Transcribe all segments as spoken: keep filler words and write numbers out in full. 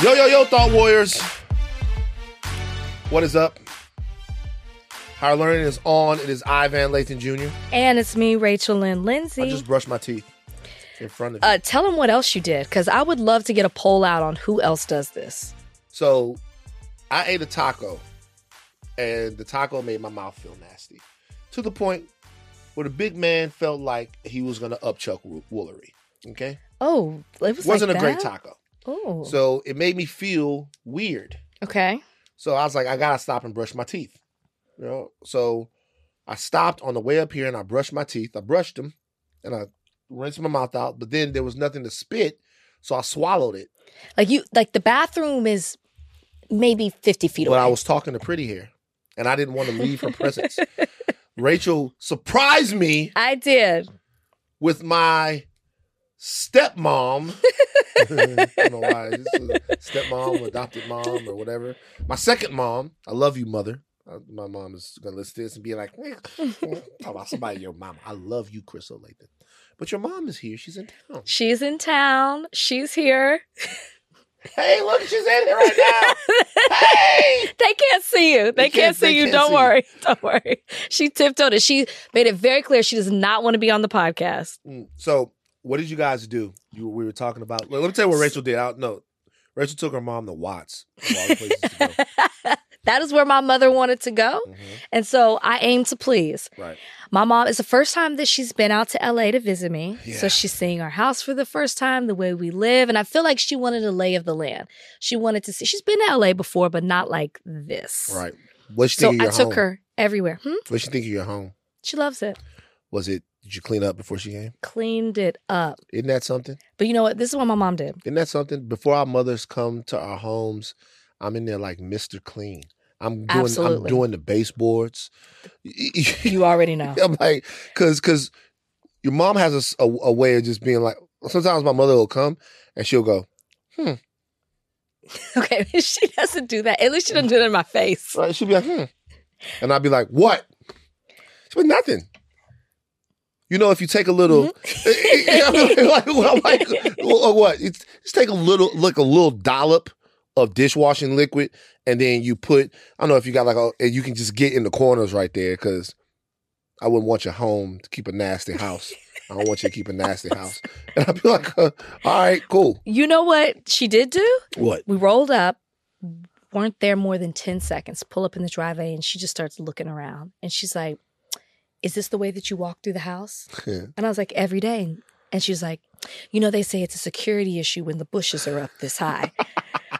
Yo, yo, yo, Thought Warriors. What is up? Higher Learning is on. It is Ivan Lathan Junior And it's me, Rachel Lynn Lindsay. I just brushed my teeth in front of you. Uh, tell them what else you did, because I would love to get a poll out on who else does this. So I ate a taco, and the taco made my mouth feel nasty, to the point where the big man felt like he was going to up Chuck Woolery. Okay? Oh, it was Wasn't like a that? Great taco. Oh. So it made me feel weird. Okay. So I was like, I got to stop and brush my teeth. You know, so I stopped on the way up here and I brushed my teeth. I brushed them and I rinsed my mouth out, but then there was nothing to spit, so I swallowed it. Like you, like the bathroom is maybe fifty feet away. But I was talking to Pretty Hair, and I didn't want to leave her presence. Rachel surprised me. I did with my stepmom. I don't know why. Stepmom, adopted mom, or whatever. My second mom. I love you, mother. My mom is going to listen to this and be like, eh, talk about somebody, your mama. I love you, Chris O'Lathan. But your mom is here. She's in town. She's in town. She's here. Hey, look, she's in here right now. Hey! They can't see you. They, they can't, can't see they you. Can't Don't see worry. You. Don't worry. She tiptoed it. She made it very clear she does not want to be on the podcast. So what did you guys do? You, we were talking about. Let me tell you what Rachel did. I, no, Rachel took her mom to Watts. Of all the places to go. That is where my mother wanted to go. Mm-hmm. And so I aim to please. Right. My mom, it's the first time that she's been out to L A to visit me. Yeah. So she's seeing our house for the first time, the way we live. And I feel like she wanted a lay of the land. She wanted to see. She's been to L A before, but not like this. Right. What'd she think of your home? So I took her everywhere. Hmm? What'd she think of your home? She loves it. Was it, did you clean up before she came? Cleaned it up. Isn't that something? But you know what? This is what my mom did. Isn't that something? Before our mothers come to our homes, I'm in there like Mister Clean. I'm doing Absolutely. I'm doing the baseboards. You already know. I'm like, cause cause your mom has a, a, a way of just being like, sometimes my mother will come and she'll go, hmm. Okay, she doesn't do that. At least she doesn't do it in my face. Right, she'll be like, hmm. And I'll be like, what? She'll be nothing. You know, if you take a little, mm-hmm. I'm like, or what? It's, just take a little, like a little dollop of dishwashing liquid, and then you put, I don't know if you got like a, you can just get in the corners right there, because I wouldn't want your home to keep a nasty house. I don't want you to keep a nasty house. And I'd be like, uh, all right, cool. You know what she did do? What? We rolled up, weren't there more than ten seconds, pull up in the driveway, and she just starts looking around. And she's like, is this the way that you walk through the house? Yeah. And I was like, every day. And she's like, you know, they say it's a security issue when the bushes are up this high.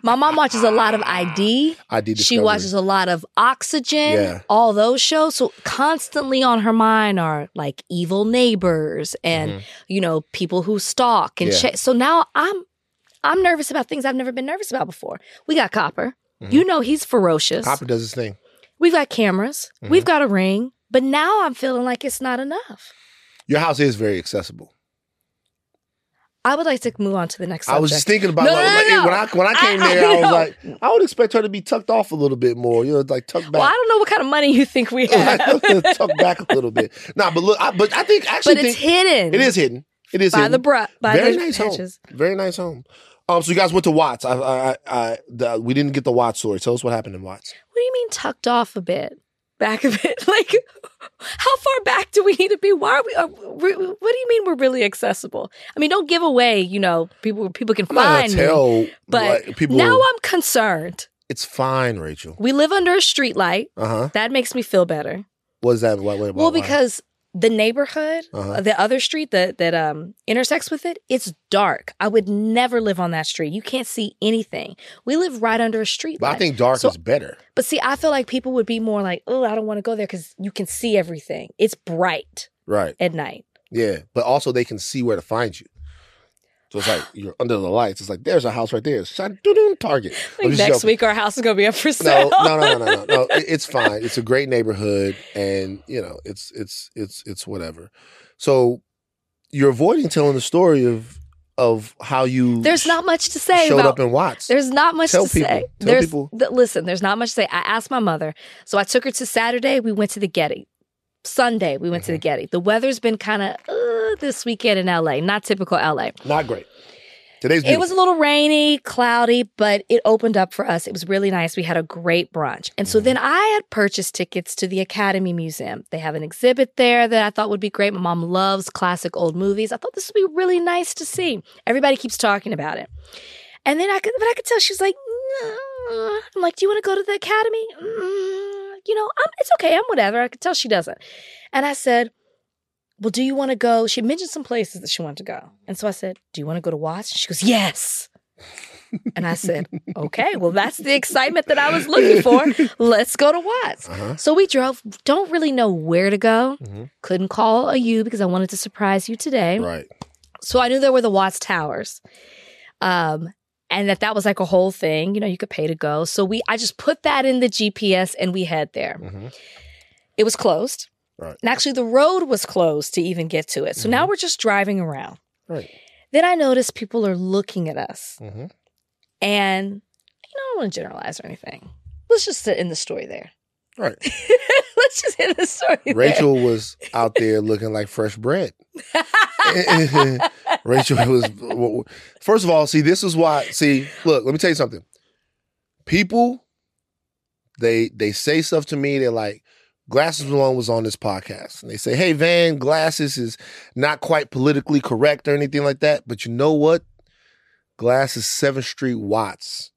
My mom watches a lot of I D. I D Discovery. She watches a lot of Oxygen, yeah. All those shows. So constantly on her mind are like evil neighbors and, mm-hmm. you know, people who stalk and yeah. ch- So now I'm I'm nervous about things I've never been nervous about before. We got Copper. Mm-hmm. You know he's ferocious. Copper does his thing. We've got cameras. Mm-hmm. We've got a ring. But now I'm feeling like it's not enough. Your house is very accessible. I would like to move on to the next subject. I was just thinking about no, like, no, no, no. when I when I came I, there, I, I was like, I would expect her to be tucked off a little bit more. You know, like tucked back. Well, I don't know what kind of money you think we have. Tucked back a little bit. Nah, but look, I, but I think actually, but it's think, hidden. It is hidden. It is by hidden. the bra. By Very the nice hedges. home. Very nice home. Um, so you guys went to Watts. I, I, I, I the, we didn't get the Watts story. Tell us what happened in Watts. What do you mean tucked off a bit? Back of it, like, how far back do we need to be? Why are we? Are, we what do you mean we're really accessible? I mean, don't give away. You know, people people can I'm find tell me. But like, people now I'm concerned. It's fine, Rachel. We live under a streetlight. Uh huh. That makes me feel better. What is that? Why, why, well, why? Because the neighborhood, uh-huh. the other street that that um intersects with it, it's dark. I would never live on that street. You can't see anything. We live right under a street. But light. I think dark so, is better. But see, I feel like people would be more like, oh, I don't want to go there because you can see everything. It's bright right. at night. Yeah, but also they can see where to find you. So it's like you're under the lights. It's like, there's a house right there. Shine, doo-doo, Target. Like next joking. week our house is going to be up for sale. No, no, no, no, no, no. It's fine. It's a great neighborhood, and you know, it's it's it's it's whatever. So you're avoiding telling the story of of how you There's not much to say showed about, up in Watts. There's not much Tell to people. say. Tell there's, people. Th- listen, there's not much to say. I asked my mother. So I took her to Saturday. We went to the Getty. Sunday, we went mm-hmm. to the Getty. The weather's been kind of uh, this weekend in L A, not typical L A. Not great. Today's beautiful. It was a little rainy, cloudy, but it opened up for us. It was really nice. We had a great brunch. And so mm-hmm. then I had purchased tickets to the Academy Museum. They have an exhibit there that I thought would be great. My mom loves classic old movies. I thought this would be really nice to see. Everybody keeps talking about it. And then I could, but I could tell she was like, nah. I'm like, do you want to go to the Academy? Mm, you know, I'm, it's okay. I'm whatever. I could tell she doesn't. And I said, well, do you want to go? She mentioned some places that she wanted to go. And so I said, do you want to go to Watts? She goes, yes. And I said, okay, well, that's the excitement that I was looking for. Let's go to Watts. Uh-huh. So we drove. Don't really know where to go. Mm-hmm. Couldn't call a U because I wanted to surprise you today. Right. So I knew there were the Watts Towers. Um, and that that was like a whole thing. You know, you could pay to go. So we, I just put that in the G P S and we head there. Mm-hmm. It was closed. Right. And actually, the road was closed to even get to it. So mm-hmm. now we're just driving around. Right. Then I noticed people are looking at us. Mm-hmm. And, you know, I don't want to generalize or anything. Let's just end the story there. Right. Let's just end the story Rachel there. Rachel was out there looking like fresh bread. Rachel was, first of all, see, this is why, see, look, let me tell you something. People, they they say stuff to me, they're like, Glasses Malone was on this podcast. And they say, hey, Van, Glasses is not quite politically correct or anything like that. But you know what? Glasses, seventh Street, Watts.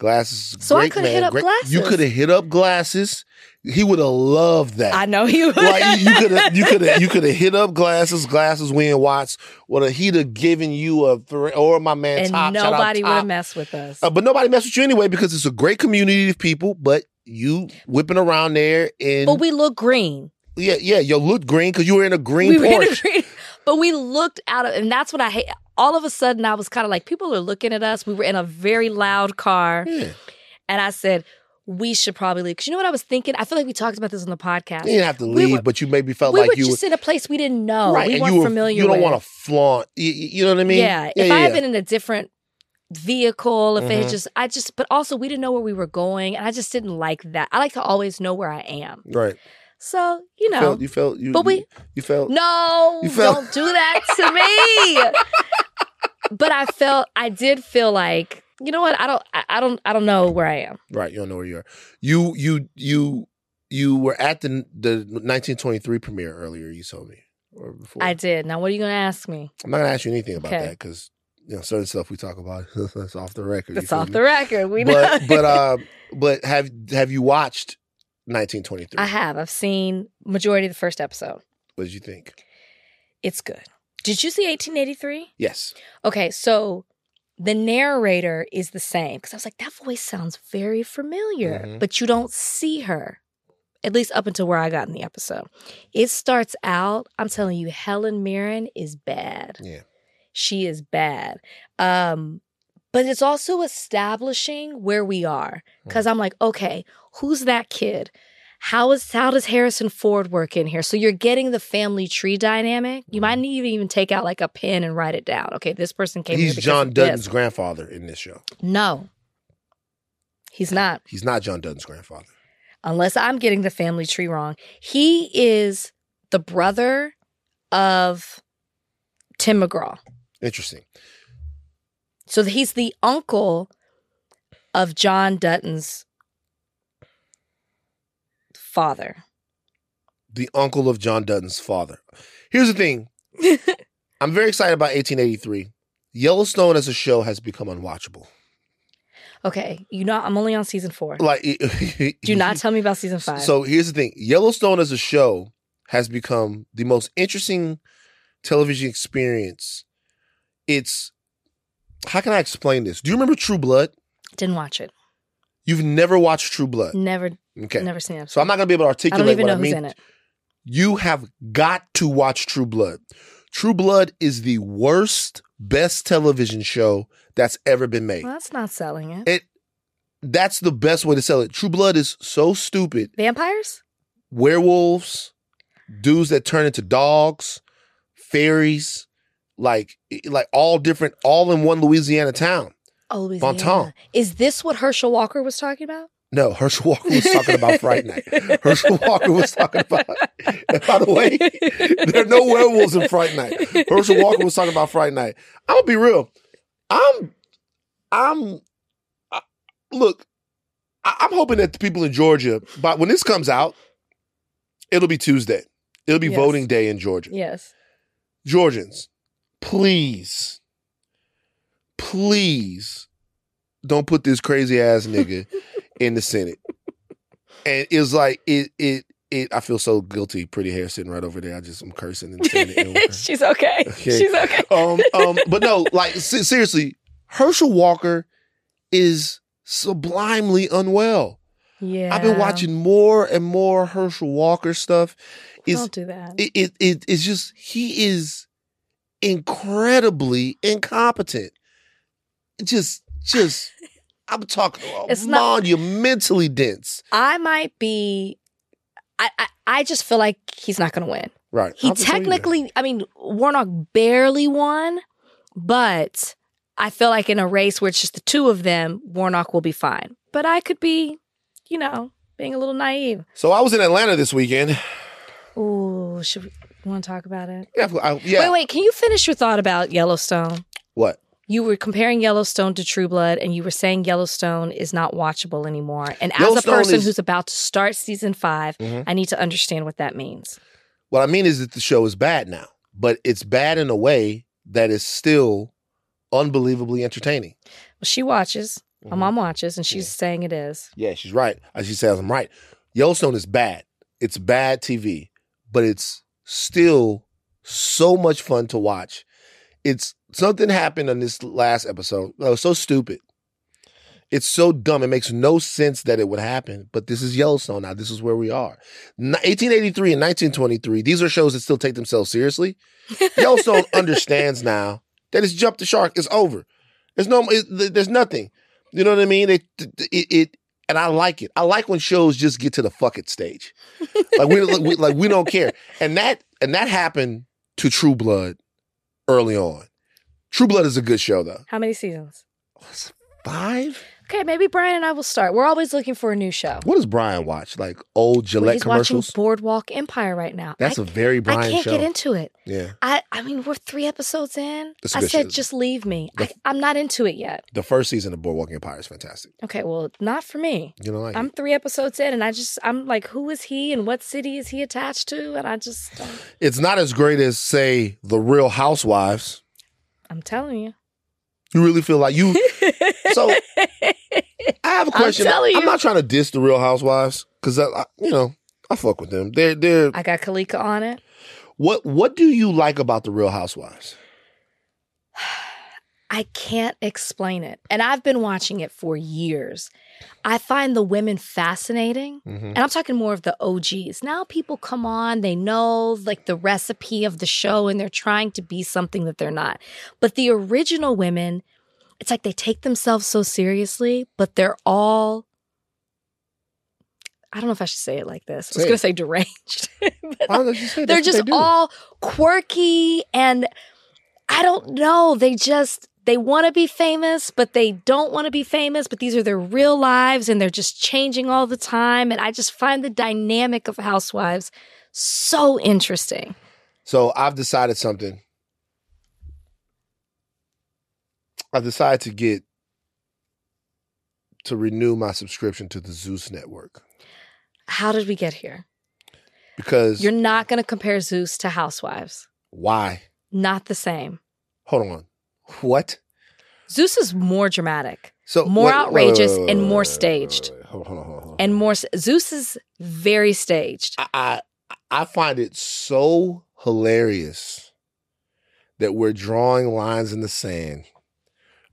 Glasses, so great I could have hit up great. Glasses. You could have hit up Glasses. He would have loved that. I know he would. Like, you could have, you could have, you could have hit up Glasses. Glasses, we and Watts. What he'd have given you a three, or my man and Top. And nobody would have messed with us. Uh, but nobody messed with you anyway because it's a great community of people. But you whipping around there in. But we look green. Yeah, yeah, you looked green because you were in a green we Porsche. Were in a green, but we looked out of, and that's what I hate. All of a sudden, I was kind of like, people are looking at us. We were in a very loud car. Yeah. And I said, we should probably leave. Because you know what I was thinking? I feel like we talked about this on the podcast. You didn't have to leave, we were, but you maybe felt we like you were just in a place we didn't know. Right, we weren't you were, familiar with. You don't want to flaunt. You, you know what I mean? Yeah. yeah if yeah, I had yeah. been in a different vehicle, if mm-hmm. they had just, I just, but also we didn't know where we were going. And I just didn't like that. I like to always know where I am. Right. So, you know. You felt, you felt, you, but we, you, you felt. No, you felt. Don't do that to me. But I felt, I did feel like, you know what? I don't, I, I don't, I don't know where I am. Right, you don't know where you are. You, you, you, you were at the the nineteen twenty-three premiere earlier. You told me, or before. I did. Now, what are you going to ask me? I'm not going to ask you anything about okay. that because you know certain stuff we talk about that's off the record. That's off me? the record. We but, know. But uh, but have have you watched nineteen twenty-three? I have. I've seen majority of the first episode. What did you think? It's good. Did you see eighteen eighty-three? Yes. Okay, so the narrator is the same. Because I was like, that voice sounds very familiar. Mm-hmm. But you don't see her, at least up until where I got in the episode. It starts out, I'm telling you, Helen Mirren is bad. Yeah. She is bad. Um, but it's also establishing where we are. Because mm-hmm. I'm like, okay, who's that kid? How is how does Harrison Ford work in here? So you're getting the family tree dynamic. You might need to even take out like a pen and write it down. Okay, this person came here because of this. He's John Dutton's grandfather in this show. No, he's not. He's not John Dutton's grandfather. Unless I'm getting the family tree wrong. He is the brother of Tim McGraw. Interesting. So he's the uncle of John Dutton's father. The uncle of John Dutton's father. Here's the thing. I'm very excited about eighteen eighty-three. Yellowstone as a show has become unwatchable. Okay. You know, I'm only on season four. Like, do not tell me about season five. So here's the thing. Yellowstone as a show has become the most interesting television experience. It's, how can I explain this? Do you remember True Blood? Didn't watch it. You've never watched True Blood? Never. Okay. Never seen it. So I'm not going to be able to articulate what I mean. I don't even know who's in it. You have got to watch True Blood. True Blood is the worst, best television show that's ever been made. Well, that's not selling it. It. That's the best way to sell it. True Blood is so stupid. Vampires? Werewolves, dudes that turn into dogs, fairies, like like all different, all in one Louisiana town. Oh, Louisiana. Bonton. Is this what Herschel Walker was talking about? No, Herschel Walker was talking about Fright Night. Herschel Walker was talking about, and by the way, there are no werewolves in Fright Night. Herschel Walker was talking about Fright Night. I'm going to be real. I'm, I'm, uh, look, I, I'm hoping that the people in Georgia, but when this comes out, it'll be Tuesday. It'll be yes. voting day in Georgia. Yes. Georgians, please, please don't put this crazy ass nigga in the Senate. And it's like, it, it, It, I feel so guilty. Pretty hair sitting right over there. I just am cursing and saying it. She's okay. okay. She's okay. um, um, but no, like se- seriously, Herschel Walker is sublimely unwell. Yeah, I've been watching more and more Herschel Walker stuff. It's, Don't do that. It, it, it it's just he is incredibly incompetent. Just just I'm talking about it's monumentally not, dense. I might be. I, I, I just feel like he's not going to win. Right. He technically, I mean, Warnock barely won, but I feel like in a race where it's just the two of them, Warnock will be fine. But I could be, you know, being a little naive. So I was in Atlanta this weekend. Ooh, should we want to talk about it? Yeah, I, yeah. Wait, wait. Can you finish your thought about Yellowstone? What? You were comparing Yellowstone to True Blood, and you were saying Yellowstone is not watchable anymore. And as a person is... who's about to start season five, mm-hmm. I need to understand what that means. What I mean is that the show is bad now, but it's bad in a way that is still unbelievably entertaining. Well, she watches. Mm-hmm. My mom watches, and she's yeah. saying it is. Yeah, she's right. She says I'm right. Yellowstone is bad. It's bad T V, but it's still so much fun to watch. It's something happened on this last episode. It was so stupid. It's so dumb. It makes no sense that it would happen. But this is Yellowstone now. This is where we are. eighteen eighty-three and nineteen twenty-three, these are shows that still take themselves seriously. Yellowstone understands now that it's jumped the shark. It's over. There's no. It, there's nothing. You know what I mean? It, it, it, and I like it. I like when shows just get to the fuck it stage. Like we, we, like we don't care. And that, and that happened to True Blood. Early on. True Blood is a good show, though. How many seasons? Five? Okay, maybe Brian and I will start. We're always looking for a new show. What does Brian watch? Like old Gillette well, he's commercials? He's watching Boardwalk Empire right now. That's I, a very Brian show. I can't show. get into it. Yeah. I, I mean, we're three episodes in. That's I said, show. just leave me. The, I, I'm not into it yet. The first season of Boardwalk Empire is fantastic. Okay, well, not for me. You don't like I'm it. three episodes in, and I just, I'm like, who is he and what city is he attached to? And I just... Um... It's not as great as, say, The Real Housewives. I'm telling you. You really feel like you... So, I have a question. I'm, I'm not trying to diss the Real Housewives because, you know, I fuck with them. They're, they're. I got Kalika on it. What What do you like about the Real Housewives? I can't explain it. And I've been watching it for years. I find the women fascinating. Mm-hmm. And I'm talking more of the O Gs. Now people come on, they know like the recipe of the show and they're trying to be something that they're not. But the original women... It's like they take themselves so seriously, but they're all, I don't know if I should say it like this. I was going to say deranged. But they're just all quirky and I don't know. They just, they want to be famous, but they don't want to be famous, but these are their real lives and they're just changing all the time. And I just find the dynamic of housewives so interesting. So I've decided something. I decided to get to renew my subscription to the Zeus Network. How did we get here? Because you're not going to compare Zeus to Housewives. Why? Not the same. Hold on. What? Zeus is more dramatic, so more wait, outrageous, wait, wait, wait, and more staged. Wait, wait, wait. Hold on, hold on, hold on. And more Zeus is very staged. I, I I find it so hilarious that we're drawing lines in the sand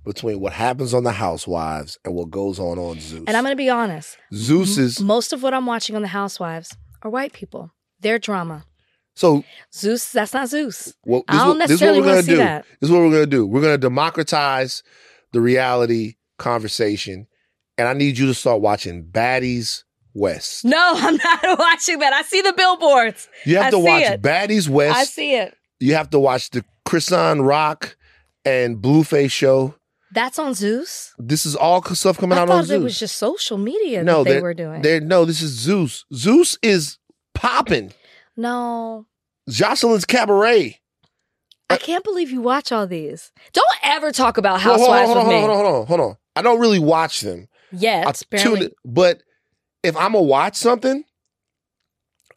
between what happens on The Housewives and what goes on on Zeus. And I'm going to be honest. Zeus is... M- most of what I'm watching on The Housewives are white people. They're drama. So... Zeus, that's not Zeus. Well, I don't what, necessarily want to see do. that. This is what we're going to do. We're going to democratize the reality conversation. And I need you to start watching Baddies West. No, I'm not watching that. I see the billboards. You have I to watch it. Baddies West. I see it. You have to watch the Chrison Rock and Blueface show. That's on Zeus? This is all stuff coming I out on Zeus. I thought it was just social media no, that they were doing. No, this is Zeus. Zeus is popping. No. Jocelyn's Cabaret. I can't believe you watch all these. Don't ever talk about Housewives with me. Hold on, hold on, hold on, hold on. I don't really watch them. Yeah, I tune it, but if I'm gonna watch something,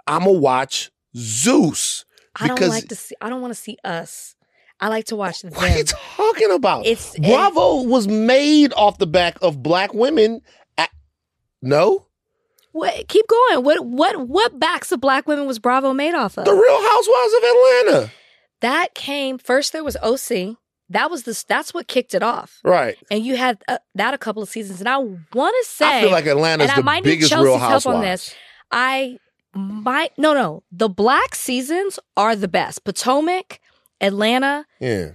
I'm gonna watch Zeus. I don't like to see. I don't want to see us. I like to watch them. What are you talking about? It's Bravo it's, was made off the back of black women. At, no, what? Keep going. What? What? What backs of black women was Bravo made off of? The Real Housewives of Atlanta. That came first. There was O C. That was the. That's what kicked it off. Right. And you had uh, that a couple of seasons. And I want to say, I feel like Atlanta's the might biggest need Real Housewives. Help on this. I might. No, no. The black seasons are the best. Potomac. Atlanta, yeah,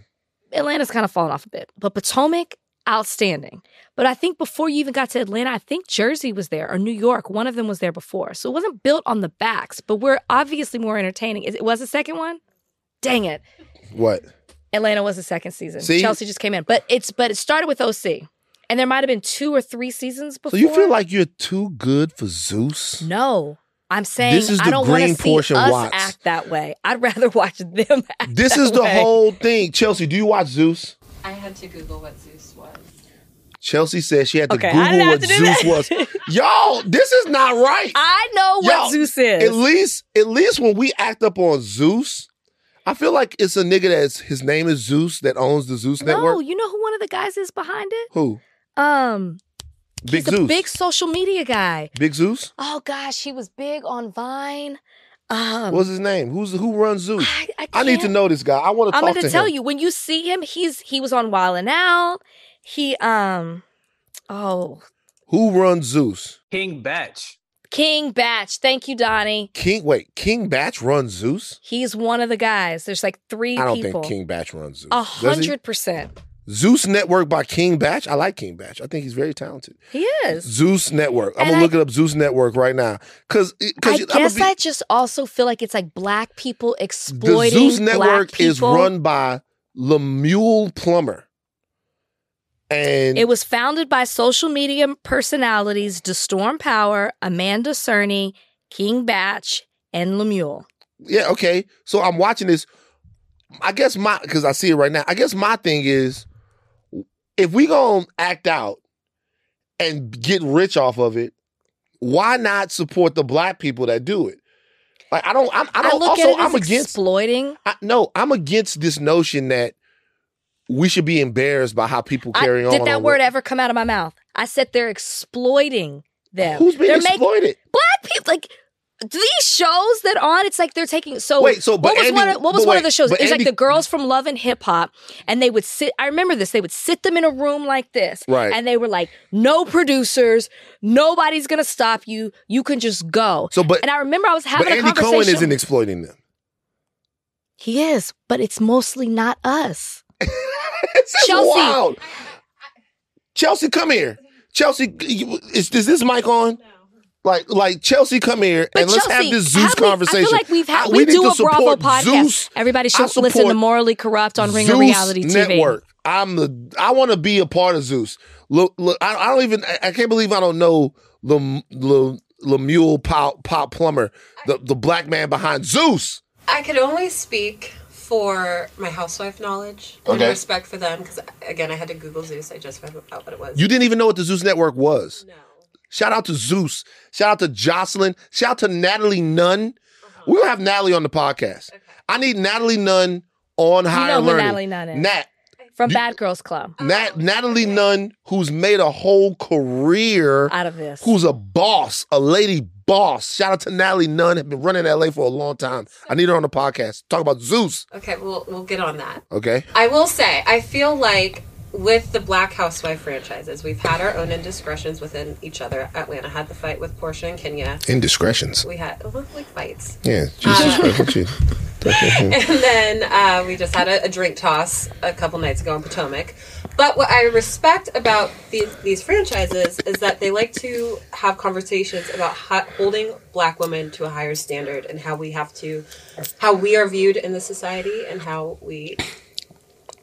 Atlanta's kind of fallen off a bit, but Potomac, outstanding. But I think before you even got to Atlanta, I think Jersey was there or New York. One of them was there before, so it wasn't built on the backs. But we're obviously more entertaining. It was the second one. Dang it! What? Atlanta was the second season. See? Chelsea just came in, but it's but it started with O C, and there might have been two or three seasons before. So you feel like you're too good for Zeus? No. I'm saying this is the I don't want to see us watch. act that way. I'd rather watch them act This that is the way. whole thing. Chelsea, do you watch Zeus? I had to Google what Zeus was. Chelsea said she had to okay, Google what to Zeus was. Y'all, this is not right. I know what Y'all, Zeus is. At least, at least when we act up on Zeus, I feel like it's a nigga that's his name is Zeus that owns the Zeus no, Network. Oh, you know who one of the guys is behind it? Who? Um... Big He's Zeus. a big social media guy. Big Zeus? Oh, gosh. He was big on Vine. Um, What's his name? Who's Who runs Zeus? I, I, I need to know this guy. I want to talk to him. I'm going to tell you. When you see him, he's he was on Wild and Out. He, um, oh. Who runs Zeus? King Bach. King Bach. Thank you, Donnie. King, wait. King Bach runs Zeus? He's one of the guys. There's like three people. I don't people. think King Bach runs Zeus. A hundred percent. Zeus Network by King Bach. I like King Bach. I think he's very talented. He is. Zeus Network. I'm going to look it up, Zeus Network, right now. Cause, cause I guess be, I just also feel like it's like black people exploiting black people. The Zeus Network is run by Lemuel Plummer. And it was founded by social media personalities DeStorm Power, Amanda Cerny, King Bach, and Lemuel. Yeah, okay. So I'm watching this. I guess my, because I see it right now, I guess my thing is, if we gonna act out and get rich off of it, why not support the black people that do it? Like I don't, I'm, I don't. I look also, at it I'm as against exploiting. I, no, I'm against this notion that we should be embarrassed by how people carry I, on. Did that on word what? ever come out of my mouth? I said they're exploiting them. Who's being they're exploited? Making, black people, like. These shows that on, it's like they're taking... So wait, so... But what was, Andy, one, of, what was but one of the shows? It was Andy, like the girls from Love and Hip Hop, and they would sit... I remember this. They would sit them in a room like this. Right. And they were like, no producers, nobody's going to stop you, you can just go. So, but, and I remember I was having a conversation... But Andy Cohen isn't exploiting them. He is, but it's mostly not us. It's Chelsea. Wild. Chelsea, come here. Chelsea, is, is this mic on? No. Like, like Chelsea, come here but and let's Chelsea, have this Zeus conversation. We, I feel like we've had, we, we do a Bravo podcast. Zeus, Everybody should listen to Morally Corrupt on Ringer Reality T V. Network. I'm the. I want to be a part of Zeus. Look, look. I, I don't even. I can't believe I don't know Lem, Lem, Lemuel Pop, Pop Plummer, the the black man behind Zeus. I could only speak for my housewife knowledge and okay. respect for them because again, I had to Google Zeus. I just found out what it was. You didn't even know what the Zeus Network was. No. Shout out to Zeus. Shout out to Jocelyn. Shout out to Natalie Nunn. Uh-huh. We're going to have Natalie on the podcast. Okay. I need Natalie Nunn on you Higher know who Learning. Natalie Nunn is. Nat. From you, Bad Girls Club. Nat, Natalie Nunn, who's made a whole career. Out of this. Who's a boss, a lady boss. Shout out to Natalie Nunn. I've been running L A for a long time. I need her on the podcast. Talk about Zeus. Okay, we'll, we'll get on that. Okay. I will say, I feel like... With the Black Housewife franchises, we've had our own indiscretions within each other. Atlanta had the fight with Portia and Kenya. Indiscretions. We had, well, like fights. Yeah. Jesus uh, Christ. And then uh, we just had a, a drink toss a couple nights ago in Potomac. But what I respect about these, these franchises is that they like to have conversations about ho- holding black women to a higher standard and how we have to, how we are viewed in the society and how we...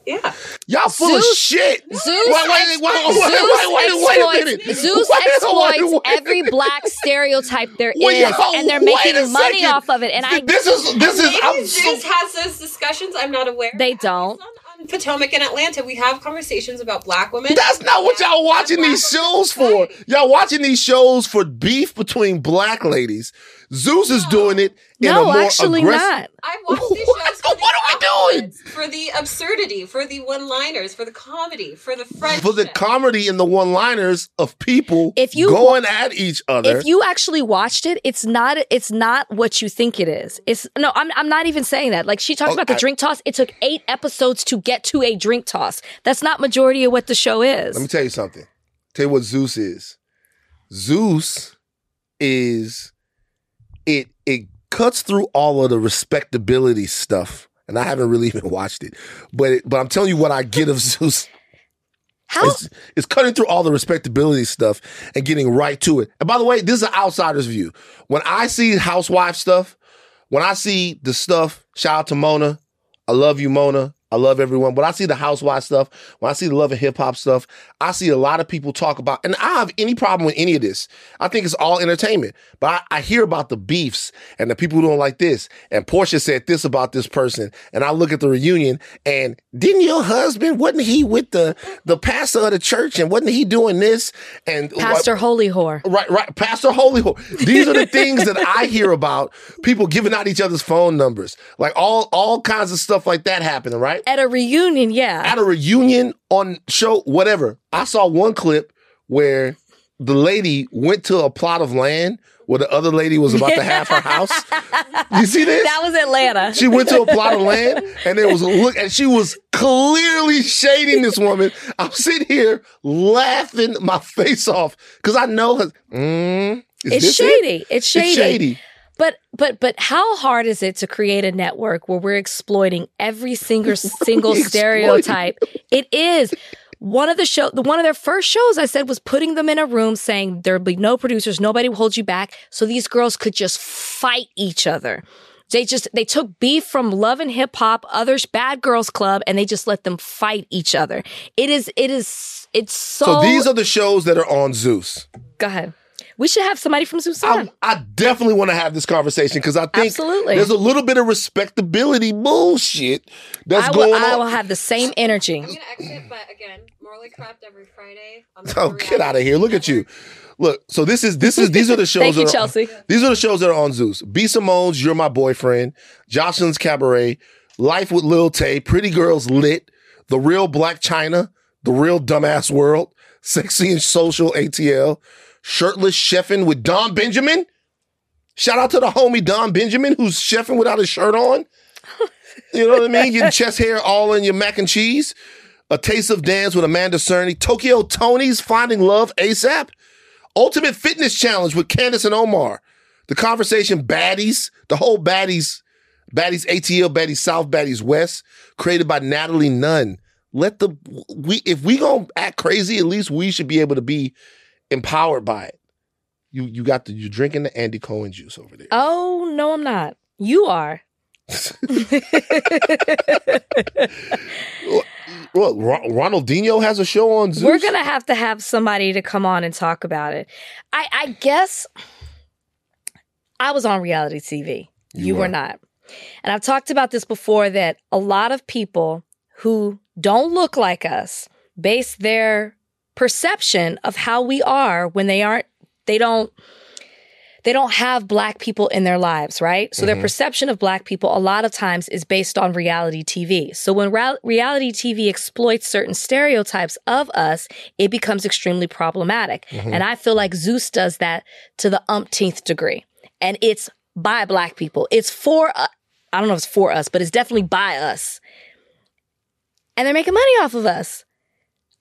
Yeah. Y'all full Zeus, of shit. Zeus wait, wait, wait, wait, wait, wait, wait a minute. Zeus wait, exploits wait, wait, every black stereotype there well, is, yo, and they're making money off of it. And I this is this is. I'm Zeus so, has those discussions. I'm not aware. They don't. Potomac and Atlanta, we have conversations about black women. That's not what y'all watching these shows for. Y'all watching these shows for beef between black ladies. Zeus no. is doing it in no, a more actually aggressive... not. I watch these shows for the what are we doing? For the absurdity, for the one-liners, for the comedy, for the friendship. For the comedy and the one-liners of people if you going wa- at each other. If you actually watched it, it's not it's not what you think it is. It's no, I'm I'm not even saying that. Like she talked oh, about the I, drink toss. It took eight episodes to get to a drink toss. That's not majority of what the show is. Let me tell you something. Tell you what Zeus is. Zeus is It it cuts through all of the respectability stuff, and I haven't really even watched it. But it, but I'm telling you what I get of Zeus. How it's, it's cutting through all the respectability stuff and getting right to it. And by the way, this is an outsider's view. When I see housewife stuff, when I see the stuff, shout out to Mona. I love you, Mona. I love everyone. When I see the housewife stuff, when I see the Love and Hip Hop stuff, I see a lot of people talk about, and I have any problem with any of this. I think it's all entertainment. But I, I hear about the beefs and the people who don't like this. And Portia said this about this person. And I look at the reunion and didn't your husband, wasn't he with the, the pastor of the church and wasn't he doing this? And Pastor like, Holy Whore. Right, right. Pastor Holy Whore. These are the things that I hear about people giving out each other's phone numbers. Like all, all kinds of stuff like that happening, right? At a reunion, yeah. At a reunion on show, whatever. I saw one clip where the lady went to a plot of land where the other lady was about to have her house. You see this? That was Atlanta. She went to a plot of land and there was a look and she was clearly shading this woman. I'm sitting here laughing my face off because I know her. Mm, is it's, shady. It? it's shady. It's shady. But but but how hard is it to create a network where we're exploiting every single single stereotype? It is. One of the show, one of their first shows, I said, was putting them in a room saying there'll be no producers, nobody will hold you back, so these girls could just fight each other. They just they took beef from Love and Hip Hop, others, Bad Girls Club, and they just let them fight each other. It is it is it's so. So these are the shows that are on Zeus. Go ahead. We should have somebody from Zeus. I, I definitely want to have this conversation because I think Absolutely. there's a little bit of respectability bullshit that's I will, going on. I will have the same energy. I'm going to exit, but again, morally corrupt every Friday. On the oh, get out of here. Look at you. Look, so this is, this is, these are the shows. Thank that you, are, Chelsea. These are the shows that are on Zeus. B. Simone's You're My Boyfriend, Jocelyn's Cabaret, Life with Lil Tay, Pretty Girls Lit, The Real Blac Chyna, The Real Dumbass World, Sexy and Social A T L, Shirtless Chefing with Don Benjamin. Shout out to the homie Don Benjamin who's chefing without his shirt on. You know what I mean? Your chest hair all in your mac and cheese. A Taste of Dance with Amanda Cerny. Tokyo Tony's Finding Love ASAP. Ultimate Fitness Challenge with Candace and Omar. The Conversation Baddies. The whole Baddies. Baddies A T L, Baddies South, Baddies West. Created by Natalie Nunn. Let the... we If we gonna act crazy, at least we should be able to be empowered by it. You you got the you drinking the Andy Cohen juice over there. Oh no, I'm not. You are. Well, Ronaldinho has a show on Zeus. We're gonna have to have somebody to come on and talk about it. I I guess I was on reality T V. You, you were not. And I've talked about this before that a lot of people who don't look like us base their perception of how we are when they aren't, they don't, they don't have black people in their lives, right? So mm-hmm. their perception of black people a lot of times is based on reality T V. So when ra- reality T V exploits certain stereotypes of us, it becomes extremely problematic. Mm-hmm. And I feel like Zeus does that to the umpteenth degree. And it's by black people. It's for, uh, I don't know if it's for us, but it's definitely by us. And they're making money off of us.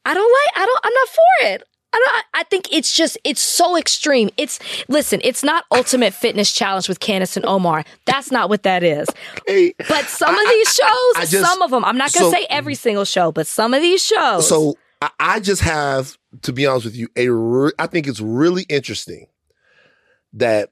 I don't like, I don't, I'm not for it. I don't, I think it's just, it's so extreme. It's, listen, it's not Ultimate Fitness Challenge with Candace and Omar. That's not what that is. Hey, but some I, of these shows, I, I just, some of them, I'm not going to so, say every single show, but some of these shows. So I, I just have, to be honest with you, a re- I think it's really interesting that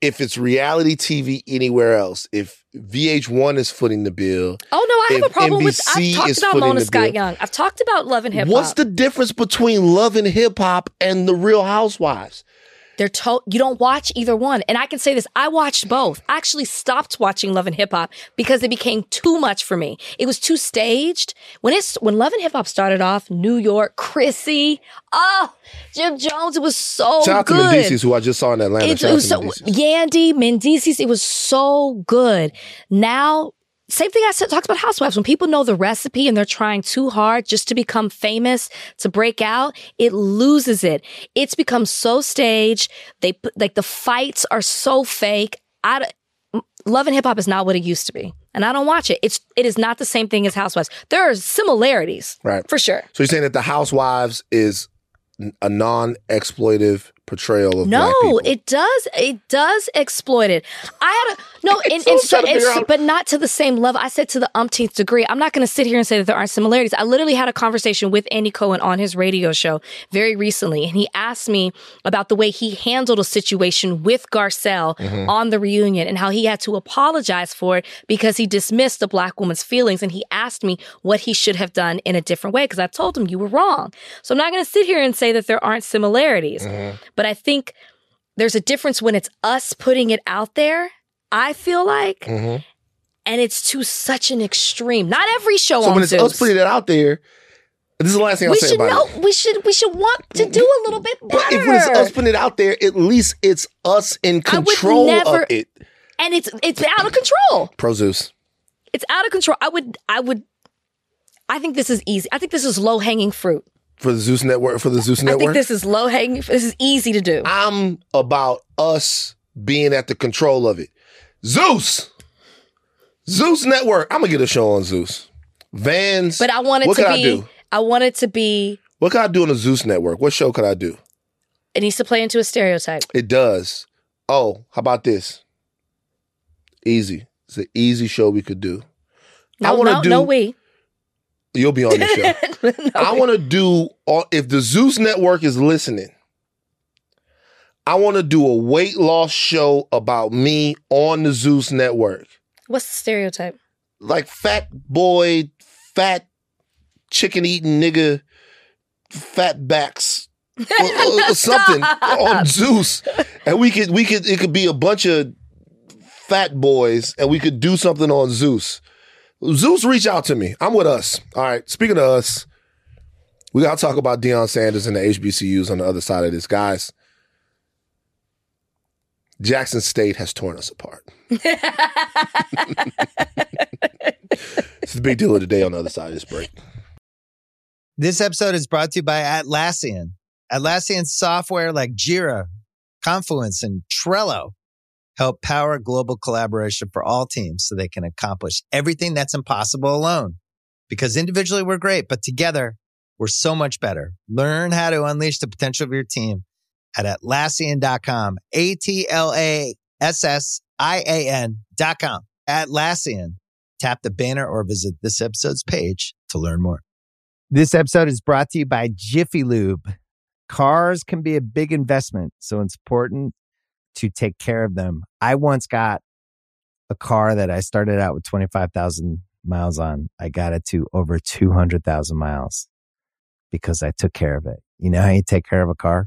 if it's reality T V anywhere else, if V H one is footing the bill. Oh, no, I have a problem N B C with... I've talked about Mona Scott Young. I've talked about Love and Hip Hop. What's the difference between Love and Hip Hop and The Real Housewives? They're to- You don't watch either one. And I can say this. I watched both. I actually stopped watching Love and Hip Hop because it became too much for me. It was too staged. When it's when Love and Hip Hop started off, New York, Chrissy, oh, Jim Jones, it was so Shout good. Shout out to Mendices, who I just saw in Atlanta. It, it was so, Yandy, Mendices, it was so good. Now... Same thing I said, talked about Housewives. When people know the recipe and they're trying too hard just to become famous, to break out, it loses it. It's become so staged. They like the fights are so fake. I, Love and Hip Hop is not what it used to be. And I don't watch it. It's, it is not the same thing as Housewives. There are similarities. Right. For sure. So you're saying that the Housewives is a non-exploitive portrayal of no, black people. No, it does. It does exploit it. I had a, no, and, and so, and so, but not to the same level. I said to the umpteenth degree. I'm not going to sit here and say that there aren't similarities. I literally had a conversation with Andy Cohen on his radio show very recently, and he asked me about the way he handled a situation with Garcelle mm-hmm. on the reunion and how he had to apologize for it because he dismissed the black woman's feelings. And he asked me what he should have done in a different way because I told him you were wrong. So I'm not going to sit here and say that there aren't similarities. Mm-hmm. But I think there's a difference when it's us putting it out there, I feel like, mm-hmm. and it's to such an extreme. Not every show so on when it's Zeus. Us putting it out there, this is the last thing I'll we say should about know, it. We should, we should want to do a little bit better. But if when it's us putting it out there, at least it's us in control never, of it. And it's it's out of control. Pro Zeus. It's out of control. I would, I would, I think this is easy. I think this is low-hanging fruit. For the Zeus Network, for the Zeus Network. I think this is low hanging. This is easy to do. I'm about us being at the control of it. Zeus, Zeus Network. I'm gonna get a show on Zeus. Vans. But I want it what to could be. I, do? I want it to be. What could I do on the Zeus Network? What show could I do? It needs to play into a stereotype. It does. Oh, how about this? Easy. It's an easy show we could do. No, I want to no, do. No, we. You'll be on the show. no, I want to do, if the Zeus Network is listening, I want to do a weight loss show about me on the Zeus Network. What's the stereotype? Like fat boy, fat chicken eating nigga, fat backs, or, or something on Zeus. And we could, we could, it could be a bunch of fat boys and we could do something on Zeus. Zeus, reach out to me. I'm with us. All right. Speaking of us, we got to talk about Deion Sanders and the H B C Us on the other side of this. Guys, Jackson State has torn us apart. It's the big deal of the day on the other side of this break. This episode is brought to you by Atlassian. Atlassian software like Jira, Confluence, and Trello help power global collaboration for all teams so they can accomplish everything that's impossible alone. Because individually we're great, but together we're so much better. Learn how to unleash the potential of your team at Atlassian dot com. A T L A S S I A N dot com. Atlassian. Tap the banner or visit this episode's page to learn more. This episode is brought to you by Jiffy Lube. Cars can be a big investment, so it's important to take care of them. I once got a car that I started out with twenty-five thousand miles on. I got it to over two hundred thousand miles because I took care of it. You know how you take care of a car?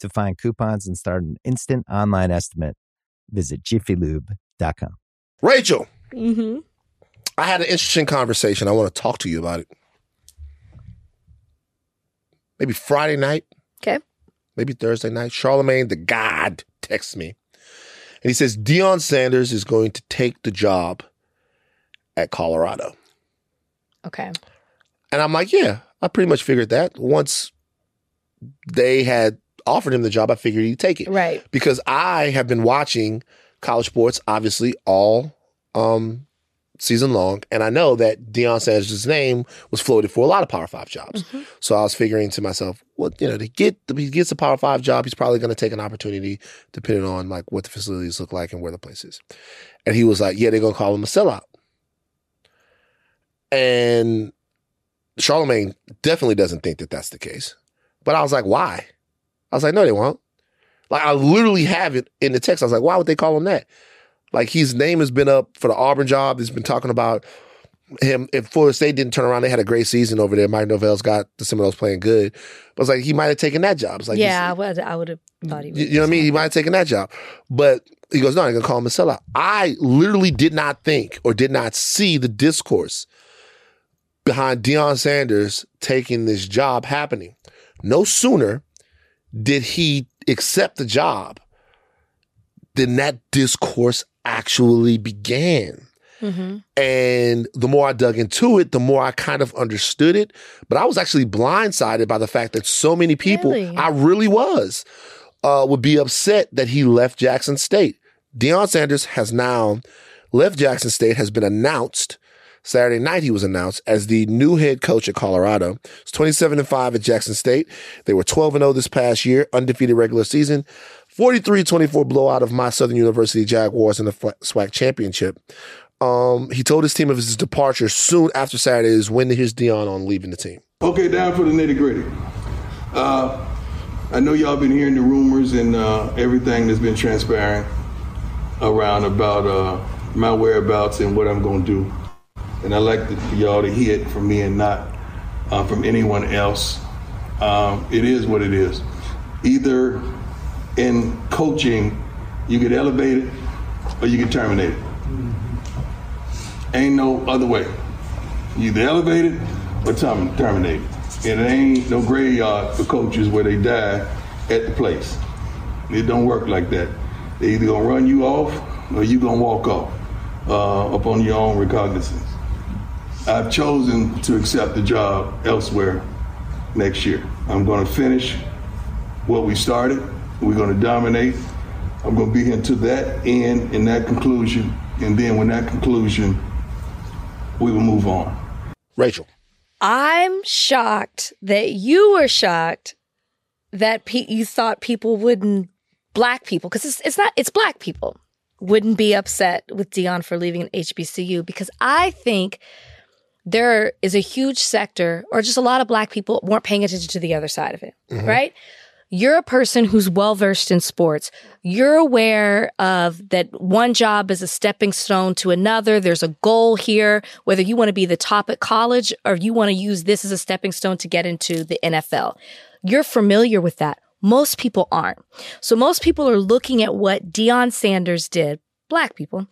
To find coupons and start an instant online estimate, visit jiffy lube dot com. Rachel, mm-hmm. I had an interesting conversation. I want to talk to you about it. Maybe Friday night. Okay. Maybe Thursday night, Charlemagne the God texts me. And he says, Deion Sanders is going to take the job at Colorado. Okay. And I'm like, yeah, I pretty much figured that. Once they had offered him the job, I figured he'd take it. Right. Because I have been watching college sports, obviously, all um, season long. And I know that Deion Sanders' name was floated for a lot of Power Five jobs. Mm-hmm. So I was figuring to myself, well, you know, to get if he gets a Power Five job, he's probably going to take an opportunity depending on like what the facilities look like and where the place is. And he was like, yeah, they're going to call him a sellout. And Charlemagne definitely doesn't think that that's the case. But I was like, why? I was like, no, they won't. Like, I literally have it in the text. I was like, why would they call him that? Like, his name has been up for the Auburn job. He's been talking about him. If Florida State didn't turn around, they had a great season over there. Mike Norvell's got the Seminoles playing good. But I was like, he might have taken that job. It's like, yeah, I would, I would have thought he would. You know what I mean? He might have taken that job. But he goes, no, I'm going to call him a sellout. I literally did not think or did not see the discourse behind Deion Sanders taking this job happening. No sooner did he accept the job than that discourse actually began. Mm-hmm. And the more I dug into it, the more I kind of understood it. But I was actually blindsided by the fact that so many people, really? I really was, uh, would be upset that he left Jackson State. Deion Sanders has now left Jackson State, has been announced. Saturday night, he was announced as the new head coach at Colorado. It's twenty-seven and five at Jackson State. They were twelve and oh this past year, undefeated regular season. forty-three twenty-four blowout of my Southern University Jaguars in the SWAC championship. Um, he told his team of his departure soon after Saturday is when here's Deion on leaving the team. Okay, down for the nitty-gritty. Uh, I know y'all been hearing the rumors and uh, everything that's been transpiring around about uh, my whereabouts and what I'm going to do. And I like the, for y'all to hear it from me and not uh, from anyone else. Um, it is what it is. Either in coaching, you get elevated or you get terminated. Mm-hmm. Ain't no other way. You either elevated or term- terminated. And it ain't no graveyard for coaches where they die at the place. It don't work like that. They either gonna run you off or you gonna walk off uh, upon your own recognizance. I've chosen to accept the job elsewhere next year. I'm going to finish what we started. We're going to dominate. I'm going to be here to that end and that conclusion. And then when that conclusion, we will move on. Rachel. I'm shocked that you were shocked that pe- you thought people wouldn't, black people, because it's, it's not, it's black people, wouldn't be upset with Deion for leaving an H B C U, because I think there is a huge sector, or just a lot of black people weren't paying attention to the other side of it, mm-hmm. right? You're a person who's well-versed in sports. You're aware of that one job is a stepping stone to another. There's a goal here, whether you want to be the top at college or you want to use this as a stepping stone to get into the N F L. You're familiar with that. Most people aren't. So most people are looking at what Deion Sanders did, black people,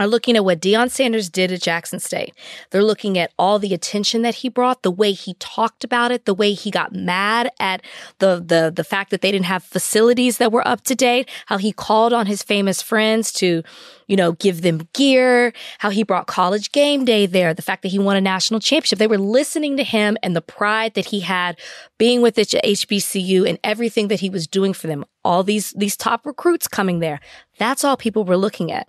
are looking at what Deion Sanders did at Jackson State. They're looking at all the attention that he brought, the way he talked about it, the way he got mad at the the the fact that they didn't have facilities that were up to date, how he called on his famous friends to, you know, give them gear, how he brought College Game Day there, the fact that he won a national championship. They were listening to him and the pride that he had being with H B C U and everything that he was doing for them. All these these top recruits coming there. That's all people were looking at.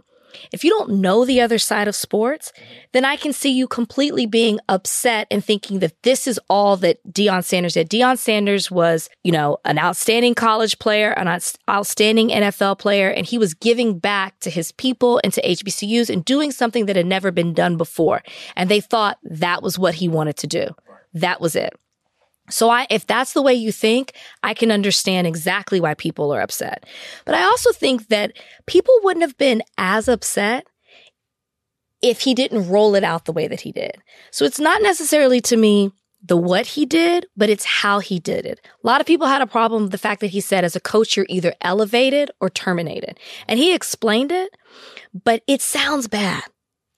If you don't know the other side of sports, then I can see you completely being upset and thinking that this is all that Deion Sanders did. Deion Sanders was, you know, an outstanding college player, an outstanding N F L player, and he was giving back to his people and to H B C Us and doing something that had never been done before. And they thought that was what he wanted to do. That was it. So I, if that's the way you think, I can understand exactly why people are upset. But I also think that people wouldn't have been as upset if he didn't roll it out the way that he did. So it's not necessarily to me the what he did, but it's how he did it. A lot of people had a problem with the fact that he said as a coach, you're either elevated or terminated. And he explained it, but it sounds bad.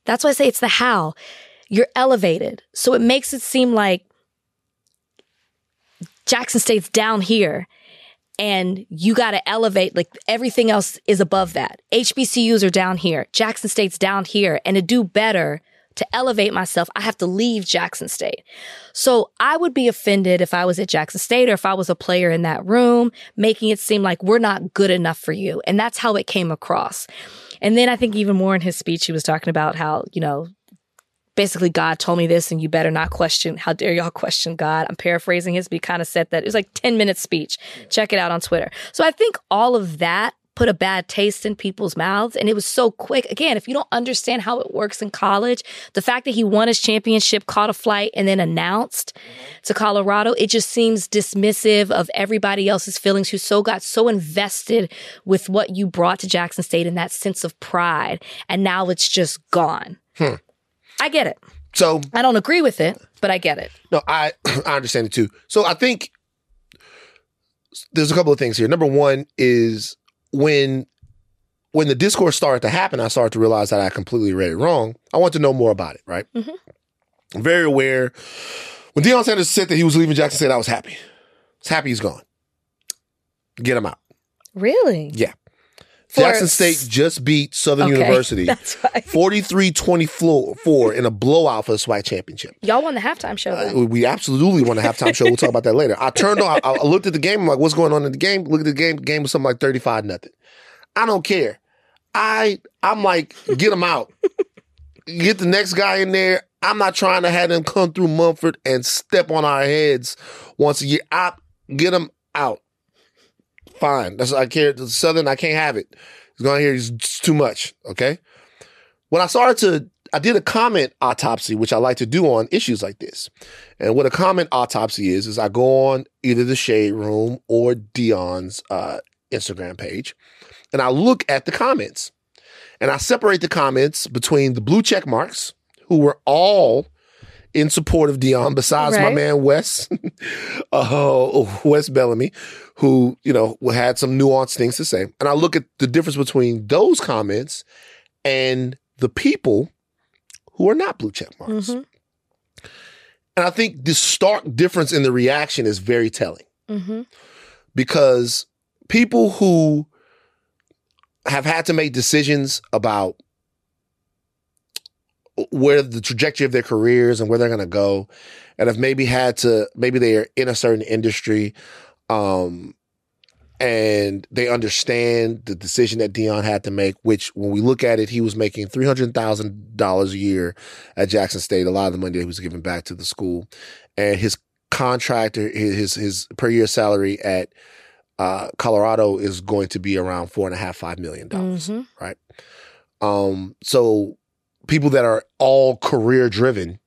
That's why I say it's the how. You're elevated. So it makes it seem like Jackson State's down here and you got to elevate, like everything else is above that. H B C Us are down here. Jackson State's down here, and to do better, to elevate myself, I have to leave Jackson State. So I would be offended if I was at Jackson State or if I was a player in that room, making it seem like we're not good enough for you. And that's how it came across. And then I think even more in his speech, he was talking about how, you know, basically God told me this and you better not question. How dare y'all question God? I'm paraphrasing his, but he kind of said that. It was like ten minute speech. Check it out on Twitter. So I think all of that put a bad taste in people's mouths. And it was so quick. Again, if you don't understand how it works in college, the fact that he won his championship, caught a flight, and then announced to Colorado, it just seems dismissive of everybody else's feelings who so got so invested with what you brought to Jackson State and that sense of pride. And now it's just gone. Hmm. I get it. So I don't agree with it, but I get it. No, I, I understand it too. So I think there's a couple of things here. Number one is, When when the discourse started to happen, I started to realize that I completely read it wrong. I want to know more about it, right? Mm-hmm. I'm very aware. When Deion Sanders said that he was leaving Jackson State, I was happy. I was happy he's gone. Get him out. Really? Yeah. For Jackson State just beat Southern okay, University that's right. forty-three twenty-four in a blowout for the S W A C championship. Y'all won the halftime show. Uh, we absolutely won the halftime show. We'll talk about that later. I turned on, I, I looked at the game. I'm like, what's going on in the game? Look at the game. The game was something like thirty-five nothing. I don't care. I, I'm like, get him out. Get the next guy in there. I'm not trying to have them come through Mumford and step on our heads once a year. I, get him out. Fine. That's I care. Southern, I can't have it. He's going here. He's too much. Okay. When I started to, I did a comment autopsy, which I like to do on issues like this. And what a comment autopsy is, is I go on either the Shade Room or Deion's uh, Instagram page, and I look at the comments, and I separate the comments between the blue check marks, who were all in support of Deion, besides right. my man Wes, uh, Wes Bellamy, who, you know, had some nuanced things to say. And I look at the difference between those comments and the people who are not blue check marks. Mm-hmm. And I think this stark difference in the reaction is very telling. Mm-hmm. Because people who have had to make decisions about where the trajectory of their careers and where they're going to go, and have maybe had to, maybe they are in a certain industry, um, and they understand the decision that Deion had to make, which when we look at it, he was making three hundred thousand dollars a year at Jackson State, a lot of the money that he was giving back to the school. And his contractor, his, his per year salary at uh, Colorado is going to be around four and a half, five million dollars. Mm-hmm. Right. Um, so, people that are all career driven,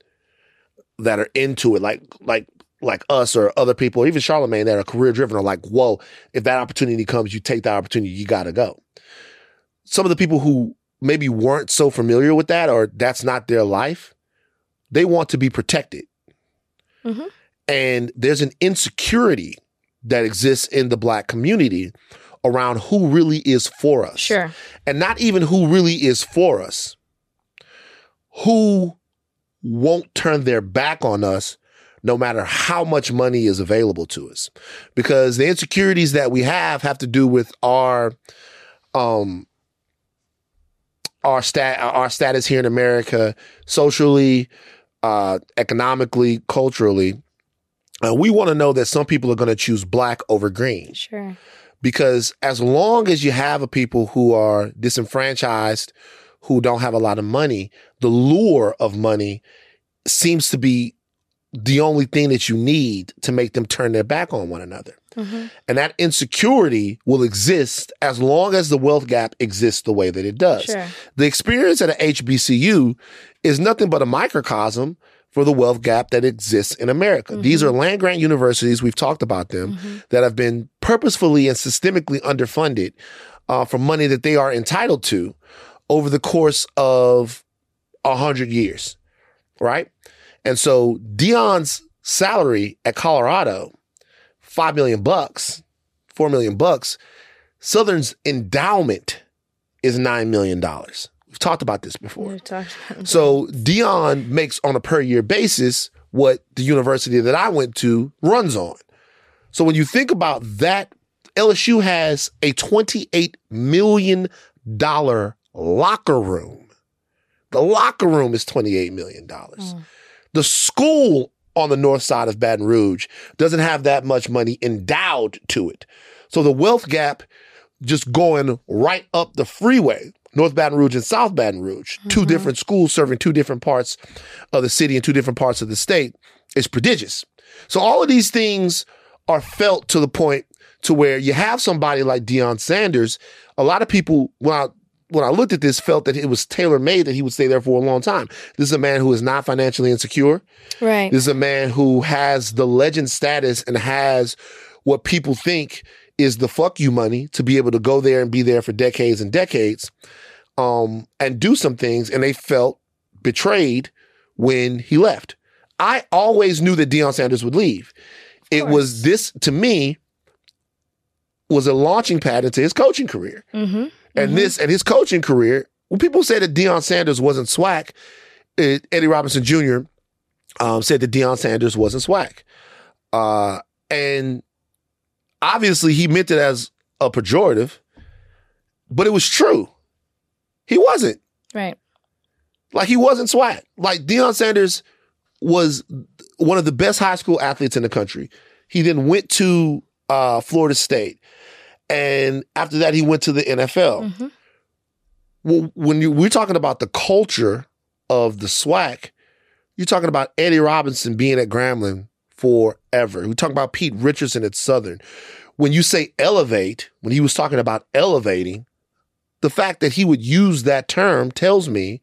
that are into it, like like like us or other people, or even Charlemagne, that are career driven, are like, whoa, if that opportunity comes, you take that opportunity, you got to go. Some of the people who maybe weren't so familiar with that, or that's not their life, they want to be protected. Mm-hmm. And there's an insecurity that exists in the Black community around who really is for us. Sure. And not even who really is for us, who won't turn their back on us no matter how much money is available to us. Because the insecurities that we have have to do with our um our stat our status here in America, socially, uh, economically, culturally. And we want to know that some people are going to choose Black over green. Sure. Because as long as you have a people who are disenfranchised, who don't have a lot of money, the lure of money seems to be the only thing that you need to make them turn their back on one another. Mm-hmm. And that insecurity will exist as long as the wealth gap exists the way that it does. Sure. The experience at a H B C U is nothing but a microcosm for the wealth gap that exists in America. Mm-hmm. These are land-grant universities, we've talked about them, mm-hmm. that have been purposefully and systemically underfunded uh, for money that they are entitled to over the course of a hundred years, right? And so Deion's salary at Colorado, five million bucks, four million bucks. Southern's endowment is nine million dollars. We've talked about this before. We've talked about this. So Deion makes on a per year basis what the university that I went to runs on. So when you think about that, L S U has a twenty-eight million dollar locker room The locker room is twenty-eight million dollars. Mm. The school on the north side of Baton Rouge doesn't have that much money endowed to it. So the wealth gap just going right up the freeway, North Baton Rouge and South Baton Rouge, mm-hmm. two different schools serving two different parts of the city and two different parts of the state, is prodigious. So all of these things are felt to the point to where you have somebody like Deion Sanders. A lot of people, when I, when I looked at this, felt that it was tailor-made that he would stay there for a long time. This is a man who is not financially insecure. Right. This is a man who has the legend status and has what people think is the fuck you money to be able to go there and be there for decades and decades um, and do some things. And they felt betrayed when he left. I always knew that Deion Sanders would leave. It was this, to me, was a launching pad into his coaching career. Mm-hmm. And mm-hmm. this, and his coaching career, when people say that Deion Sanders wasn't swag, it, Eddie Robinson Junior Um, said that Deion Sanders wasn't swag. Uh, and obviously, he meant it as a pejorative, but it was true. He wasn't. Right. Like, he wasn't swag. Like, Deion Sanders was one of the best high school athletes in the country. He then went to uh, Florida State. And after that, he went to the N F L. Mm-hmm. Well, when you, we're talking about the culture of the swag, you're talking about Eddie Robinson being at Grambling forever. We talk about Pete Richardson at Southern. When you say elevate, when he was talking about elevating, the fact that he would use that term tells me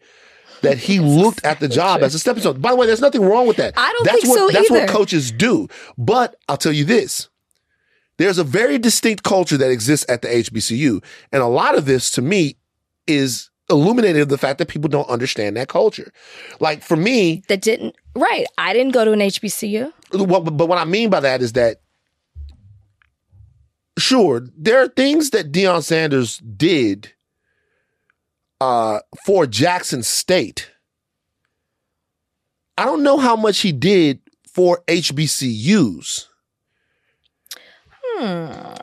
that he looked at the job as a stepping stone. By the way, there's nothing wrong with that. I don't that's think what, so that's either. That's what coaches do. But I'll tell you this. There's a very distinct culture that exists at the H B C U. And a lot of this, to me, is illuminated of the fact that people don't understand that culture. Like, for me... That didn't... Right. I didn't go to an H B C U. Well, but what I mean by that is that, sure, there are things that Deion Sanders did uh, for Jackson State. I don't know how much he did for H B C Us. Hmm.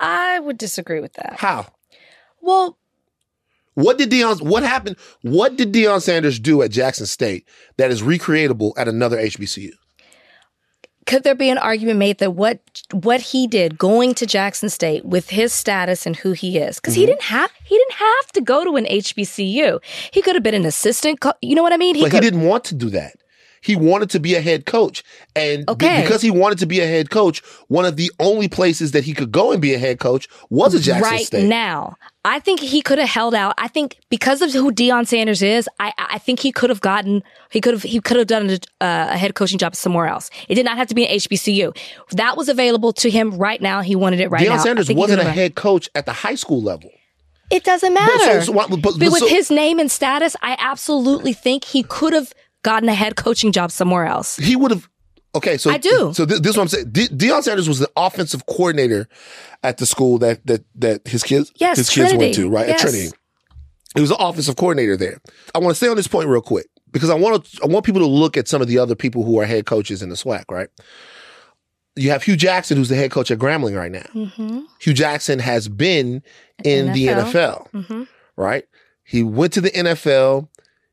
I would disagree with that. How? Well... What did Deion, what happened, what did Deion Sanders do at Jackson State that is recreatable at another H B C U? Could there be an argument made that what what he did going to Jackson State with his status and who he is, because mm-hmm. he didn't have he didn't have to go to an H B C U. He could have been an assistant. Co- you know what I mean? He but could- he didn't want to do that. He wanted to be a head coach. And okay. be, because he wanted to be a head coach, one of the only places that he could go and be a head coach was a Jackson right State. Right now. I think he could have held out. I think because of who Deion Sanders is, I, I think he could have gotten, he could have he could have done a, a head coaching job somewhere else. It did not have to be an H B C U. That was available to him right now. He wanted it right Deion now. Deion Sanders wasn't a head coach at the high school level. It doesn't matter. But, so, so, but, but, but with so, his name and status, I absolutely think he could have gotten a head coaching job somewhere else. He would have. Okay, so I do. So th- this is what I'm saying. De- Deion Sanders was the offensive coordinator at the school that that that his kids yes, his Trinity. kids went to, right? Yes. At Trinity. He was the offensive coordinator there. I want to stay on this point real quick because I want to I want people to look at some of the other people who are head coaches in the SWAC, right? You have Hugh Jackson, who's the head coach at Grambling right now. Mm-hmm. Hugh Jackson has been in the N F L, mm-hmm. right? He went to the N F L.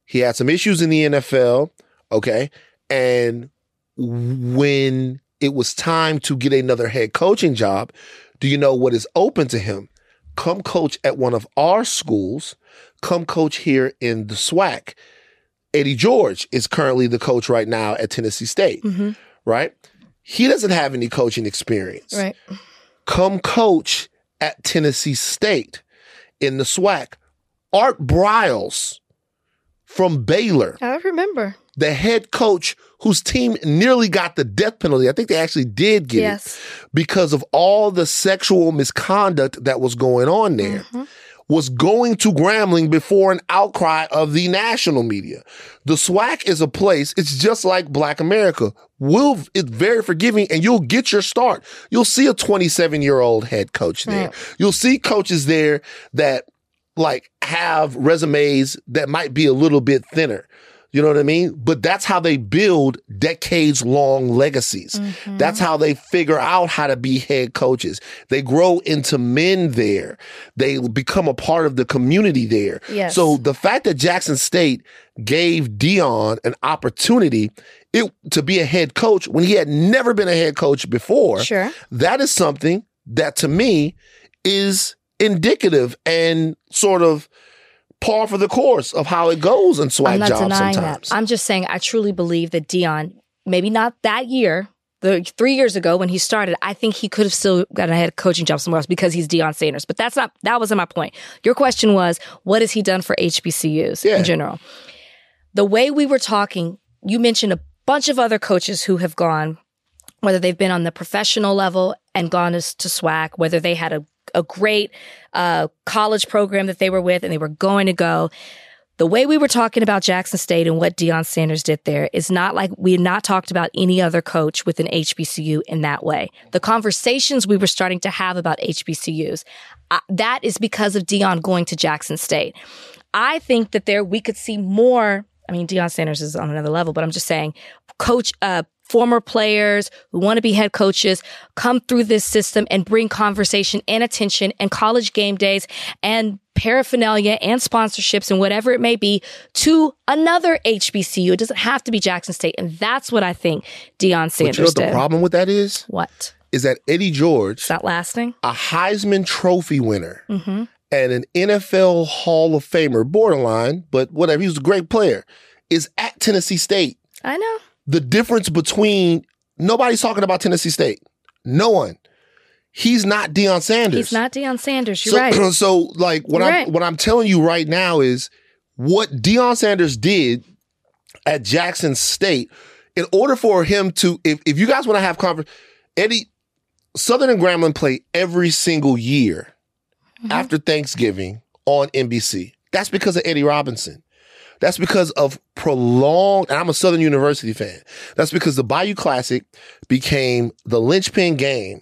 He had some issues in the N F L, okay? And when it was time to get another head coaching job, do you know what is open to him? Come coach at one of our schools. Come coach here in the SWAC. Eddie George is currently the coach right now at Tennessee State, mm-hmm. right? He doesn't have any coaching experience. Right. Come coach at Tennessee State in the SWAC. Art Briles from Baylor. I remember. The head coach whose team nearly got the death penalty. I think they actually did get yes. it because of all the sexual misconduct that was going on there, mm-hmm. was going to Grambling before an outcry of the national media. The SWAC is a place, it's just like Black America. Will it's very forgiving and you'll get your start. You'll see a twenty-seven-year-old head coach there. Mm. You'll see coaches there that like have resumes that might be a little bit thinner. You know what I mean? But that's how they build decades-long legacies. Mm-hmm. That's how they figure out how to be head coaches. They grow into men there. They become a part of the community there. Yes. So the fact that Jackson State gave Deion an opportunity it, to be a head coach when he had never been a head coach before, sure. that is something that, to me, is indicative and sort of par for the course of how it goes in swag jobs sometimes. That. I'm just saying I truly believe that Deion, maybe not that year, the three years ago when he started, I think he could have still gotten a head coaching job somewhere else because he's Deion Sanders. But that's not that wasn't my point. Your question was, what has he done for H B C Us yeah. in general? The way we were talking, you mentioned a bunch of other coaches who have gone, whether they've been on the professional level and gone to, to swag, whether they had a a great uh, college program that they were with and they were going to go. The way we were talking about Jackson State and what Deion Sanders did there is not like we had not talked about any other coach with an H B C U in that way. The conversations we were starting to have about H B C Us, uh, that is because of Deion going to Jackson State. I think that there we could see more. I mean, Deion Sanders is on another level, but I'm just saying coach uh, former players who want to be head coaches come through this system and bring conversation and attention and college game days and paraphernalia and sponsorships and whatever it may be to another H B C U. It doesn't have to be Jackson State. And that's what I think Deion Sanders did. But you know what the problem with that is? What? Is that Eddie George. It's not lasting. A Heisman Trophy winner mm-hmm. and an N F L Hall of Famer, borderline, but whatever. He was a great player. Is at Tennessee State. I know. The difference between, nobody's talking about Tennessee State. No one. He's not Deion Sanders. He's not Deion Sanders. You're so, right. So, like, what You're I'm right. what I'm telling you right now is what Deion Sanders did at Jackson State, in order for him to, if, if you guys want to have conference, Eddie, Southern and Grambling play every single year mm-hmm. after Thanksgiving on N B C. That's because of Eddie Robinson. That's because of prolonged, and I'm a Southern University fan. That's because the Bayou Classic became the linchpin game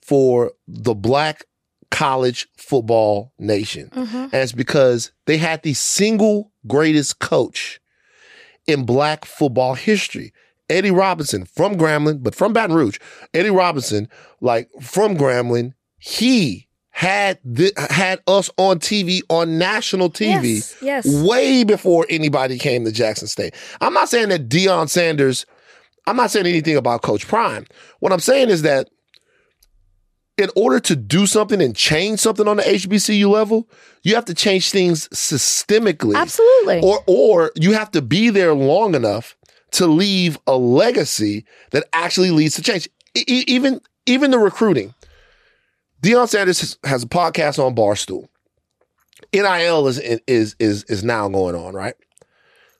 for the black college football nation. Mm-hmm. And it's because they had the single greatest coach in black football history. Eddie Robinson from Grambling, but from Baton Rouge. Eddie Robinson, like from Grambling, he had th- had us on T V, on national T V, yes, yes. way before anybody came to Jackson State. I'm not saying that Deion Sanders, I'm not saying anything about Coach Prime. What I'm saying is that in order to do something and change something on the H B C U level, you have to change things systemically. Absolutely. Or, or you have to be there long enough to leave a legacy that actually leads to change. E- even, even the recruiting. Deion Sanders has a podcast on Barstool. N I L is is is is now going on, right?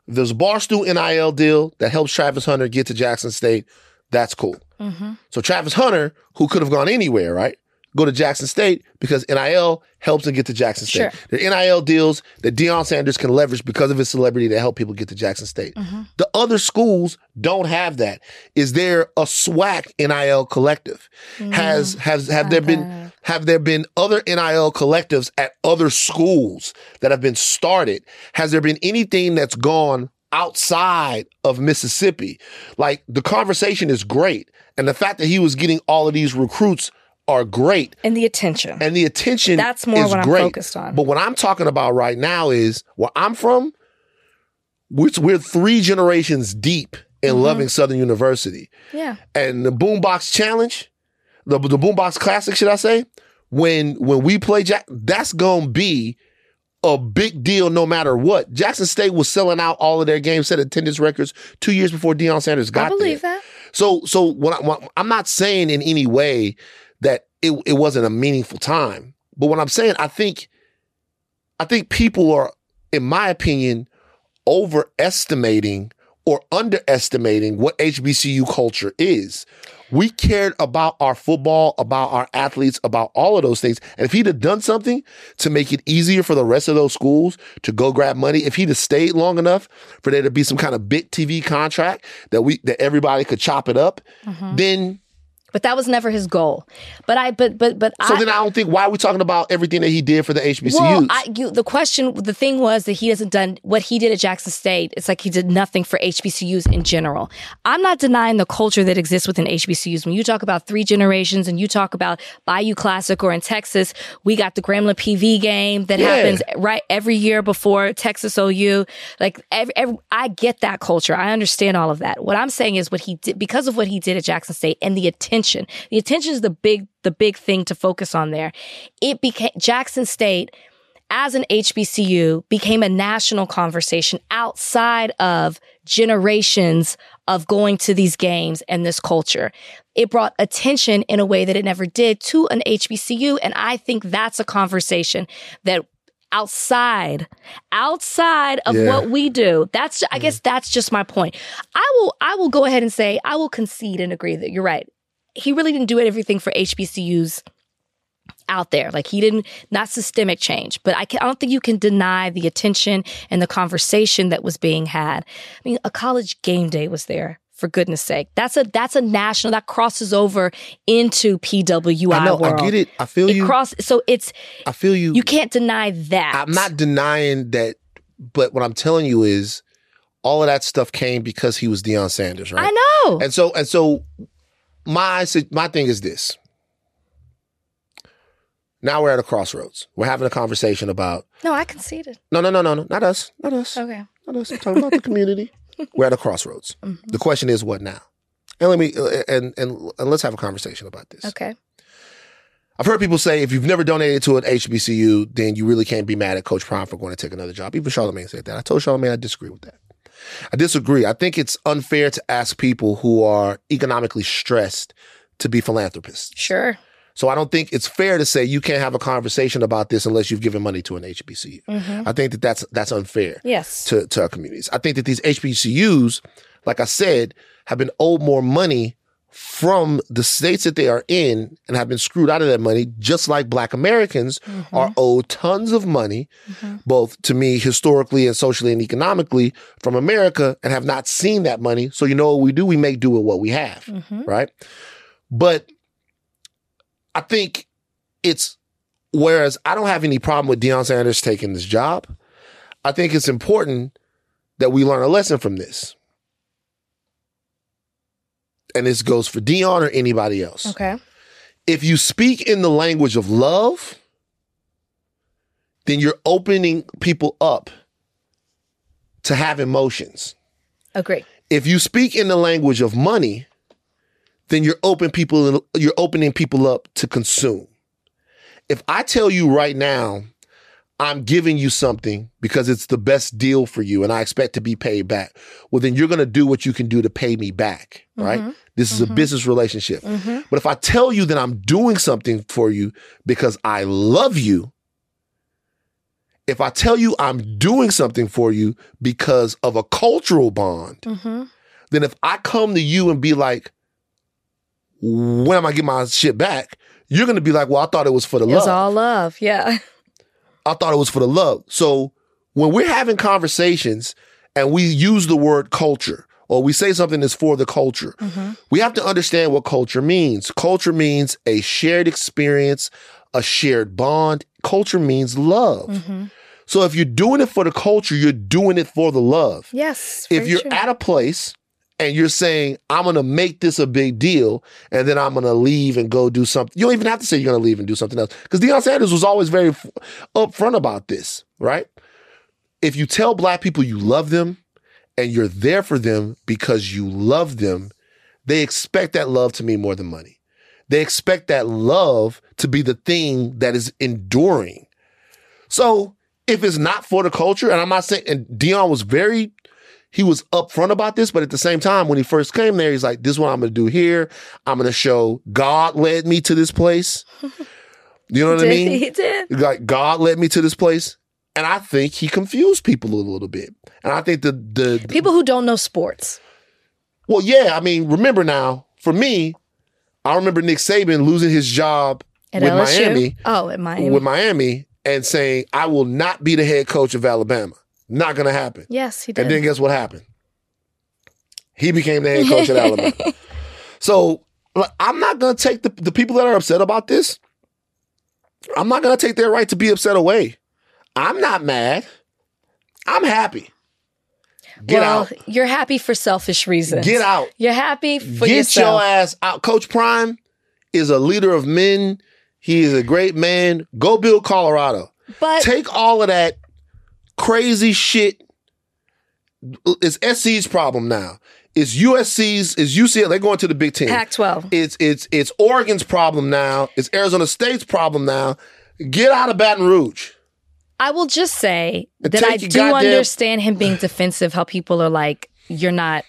There's a Barstool N I L deal that helps Travis Hunter get to Jackson State. That's cool. Mm-hmm. So Travis Hunter, who could have gone anywhere, right, go to Jackson State because N I L helps him get to Jackson State. Sure. There are N I L deals that Deion Sanders can leverage because of his celebrity to help people get to Jackson State. Mm-hmm. The other schools don't have that. Is there a SWAC N I L collective? Mm-hmm. Has has have there been Have there been other N I L collectives at other schools that have been started? Has there been anything that's gone outside of Mississippi? Like, the conversation is great. And the fact that he was getting all of these recruits are great. And the attention. And the attention That's more is what I'm great. focused on. But what I'm talking about right now is, where I'm from, we're, we're three generations deep in mm-hmm. loving Southern University. Yeah. And the Boombox Challenge, The, the Boombox Classic, should I say, when when we play Jack, that's going to be a big deal no matter what. Jackson State was selling out all of their games, set attendance records two years before Deion Sanders got there. I believe there. that. So so when I, when, I'm not saying in any way that it, it wasn't a meaningful time. But what I'm saying, I think, I think people are, in my opinion, overestimating or underestimating what H B C U culture is. We cared about our football, about our athletes, about all of those things. And if he'd have done something to make it easier for the rest of those schools to go grab money, if he'd have stayed long enough for there to be some kind of big T V contract that we that everybody could chop it up, mm-hmm. then But that was never his goal. But I, but, but, but so I. So then I don't think, why are we talking about everything that he did for the H B C Us? Well, I, you, the question, the thing was that he hasn't done what he did at Jackson State. It's like he did nothing for H B C Us in general. I'm not denying the culture that exists within H B C Us. When you talk about three generations and you talk about Bayou Classic, or in Texas, we got the Grambling P V game that yeah. happens right every year before Texas O U. Like, every, every, I get that culture. I understand all of that. What I'm saying is what he did, because of what he did at Jackson State and the attention. The attention is the big, the big thing to focus on there. It became Jackson State as an H B C U became a national conversation outside of generations of going to these games and this culture. It brought attention in a way that it never did to an H B C U. And I think that's a conversation that outside, outside of yeah. what we do. That's, I guess that's just my point. I will, I will go ahead and say, I will concede and agree that you're right. He really didn't do everything for H B C Us out there. Like, he didn't, not systemic change, but I, can, I don't think you can deny the attention and the conversation that was being had. I mean, a college game day was there. For goodness sake, that's a that's a national that crosses over into P W I I know, world. I get it. I feel it you. Cross, so it's. I feel you. You can't deny that. I'm not denying that, but what I'm telling you is, all of that stuff came because he was Deion Sanders, right? I know. And so and so, my my thing is this. Now we're at a crossroads. We're having a conversation about. No, I conceded. No, no, no, no, no, not us, not us. Okay, not us. I'm talking about the community. We're at a crossroads. Mm-hmm. The question is, what now? And let me and, and and let's have a conversation about this. Okay. I've heard people say if you've never donated to an H B C U, then you really can't be mad at Coach Prime for going to take another job. Even Charlemagne said that. I told Charlemagne I disagree with that. I disagree. I think it's unfair to ask people who are economically stressed to be philanthropists. Sure. So I don't think it's fair to say you can't have a conversation about this unless you've given money to an H B C U. Mm-hmm. I think that that's, that's unfair yes. to, to our communities. I think that these H B C Us, like I said, have been owed more money from the states that they are in and have been screwed out of that money, just like Black Americans mm-hmm. are owed tons of money, mm-hmm. both to me historically and socially and economically from America, and have not seen that money. So you know what we do? We make do with what we have, mm-hmm. right? But I think it's, whereas I don't have any problem with Deion Sanders taking this job, I think it's important that we learn a lesson from this. And this goes for Deion or anybody else. Okay. If you speak in the language of love, then you're opening people up to have emotions. Agree. If you speak in the language of money, then you're open people you're opening people up to consume. If I tell you right now, I'm giving you something because it's the best deal for you and I expect to be paid back, well, then you're going to do what you can do to pay me back, right? Mm-hmm. This is mm-hmm. a business relationship. Mm-hmm. But if I tell you that I'm doing something for you because I love you, if I tell you I'm doing something for you because of a cultural bond, mm-hmm. then if I come to you and be like, when am I getting my shit back? You're going to be like, well, I thought it was for the love. It was all love, yeah. I thought it was for the love. So when we're having conversations and we use the word culture, or we say something that's for the culture, mm-hmm. we have to understand what culture means. Culture means a shared experience, a shared bond. Culture means love. Mm-hmm. So if you're doing it for the culture, you're doing it for the love. Yes. If you're true. At a place and you're saying, I'm going to make this a big deal, and then I'm going to leave and go do something. You don't even have to say you're going to leave and do something else. Because Deion Sanders was always very f- upfront about this, right? If you tell Black people you love them and you're there for them because you love them, they expect that love to mean more than money. They expect that love to be the thing that is enduring. So if it's not for the culture, and I'm not saying, and Deion was very... He was upfront about this, but at the same time, when he first came there, he's like, this is what I'm going to do here. I'm going to show God led me to this place. You know what did, I mean? He did. Like, God led me to this place. And I think he confused people a little bit. And I think the... the, the people who don't know sports. Well, yeah. I mean, remember now, for me, I remember Nick Saban losing his job at with L S U? Miami. Oh, at Miami. With Miami and saying, I will not be the head coach of Alabama. Not going to happen. Yes, he did. And then guess what happened? He became the head coach at Alabama. So Like, I'm not going to take the, the people that are upset about this. I'm not going to take their right to be upset away. I'm not mad. I'm happy. Get well, out. You're happy for selfish reasons. Get out. You're happy for Get yourself. Get your ass out. Coach Prime is a leader of men. He is a great man. Go build Colorado. But take all of that crazy shit. It's S C's problem now. It's U S C's, it's U C L A, they're going to the Big Ten. Pac twelve. It's it's it's Oregon's problem now. It's Arizona State's problem now. Get out of Baton Rouge. I will just say and that I do goddamn... understand him being defensive, how people are like, you're not,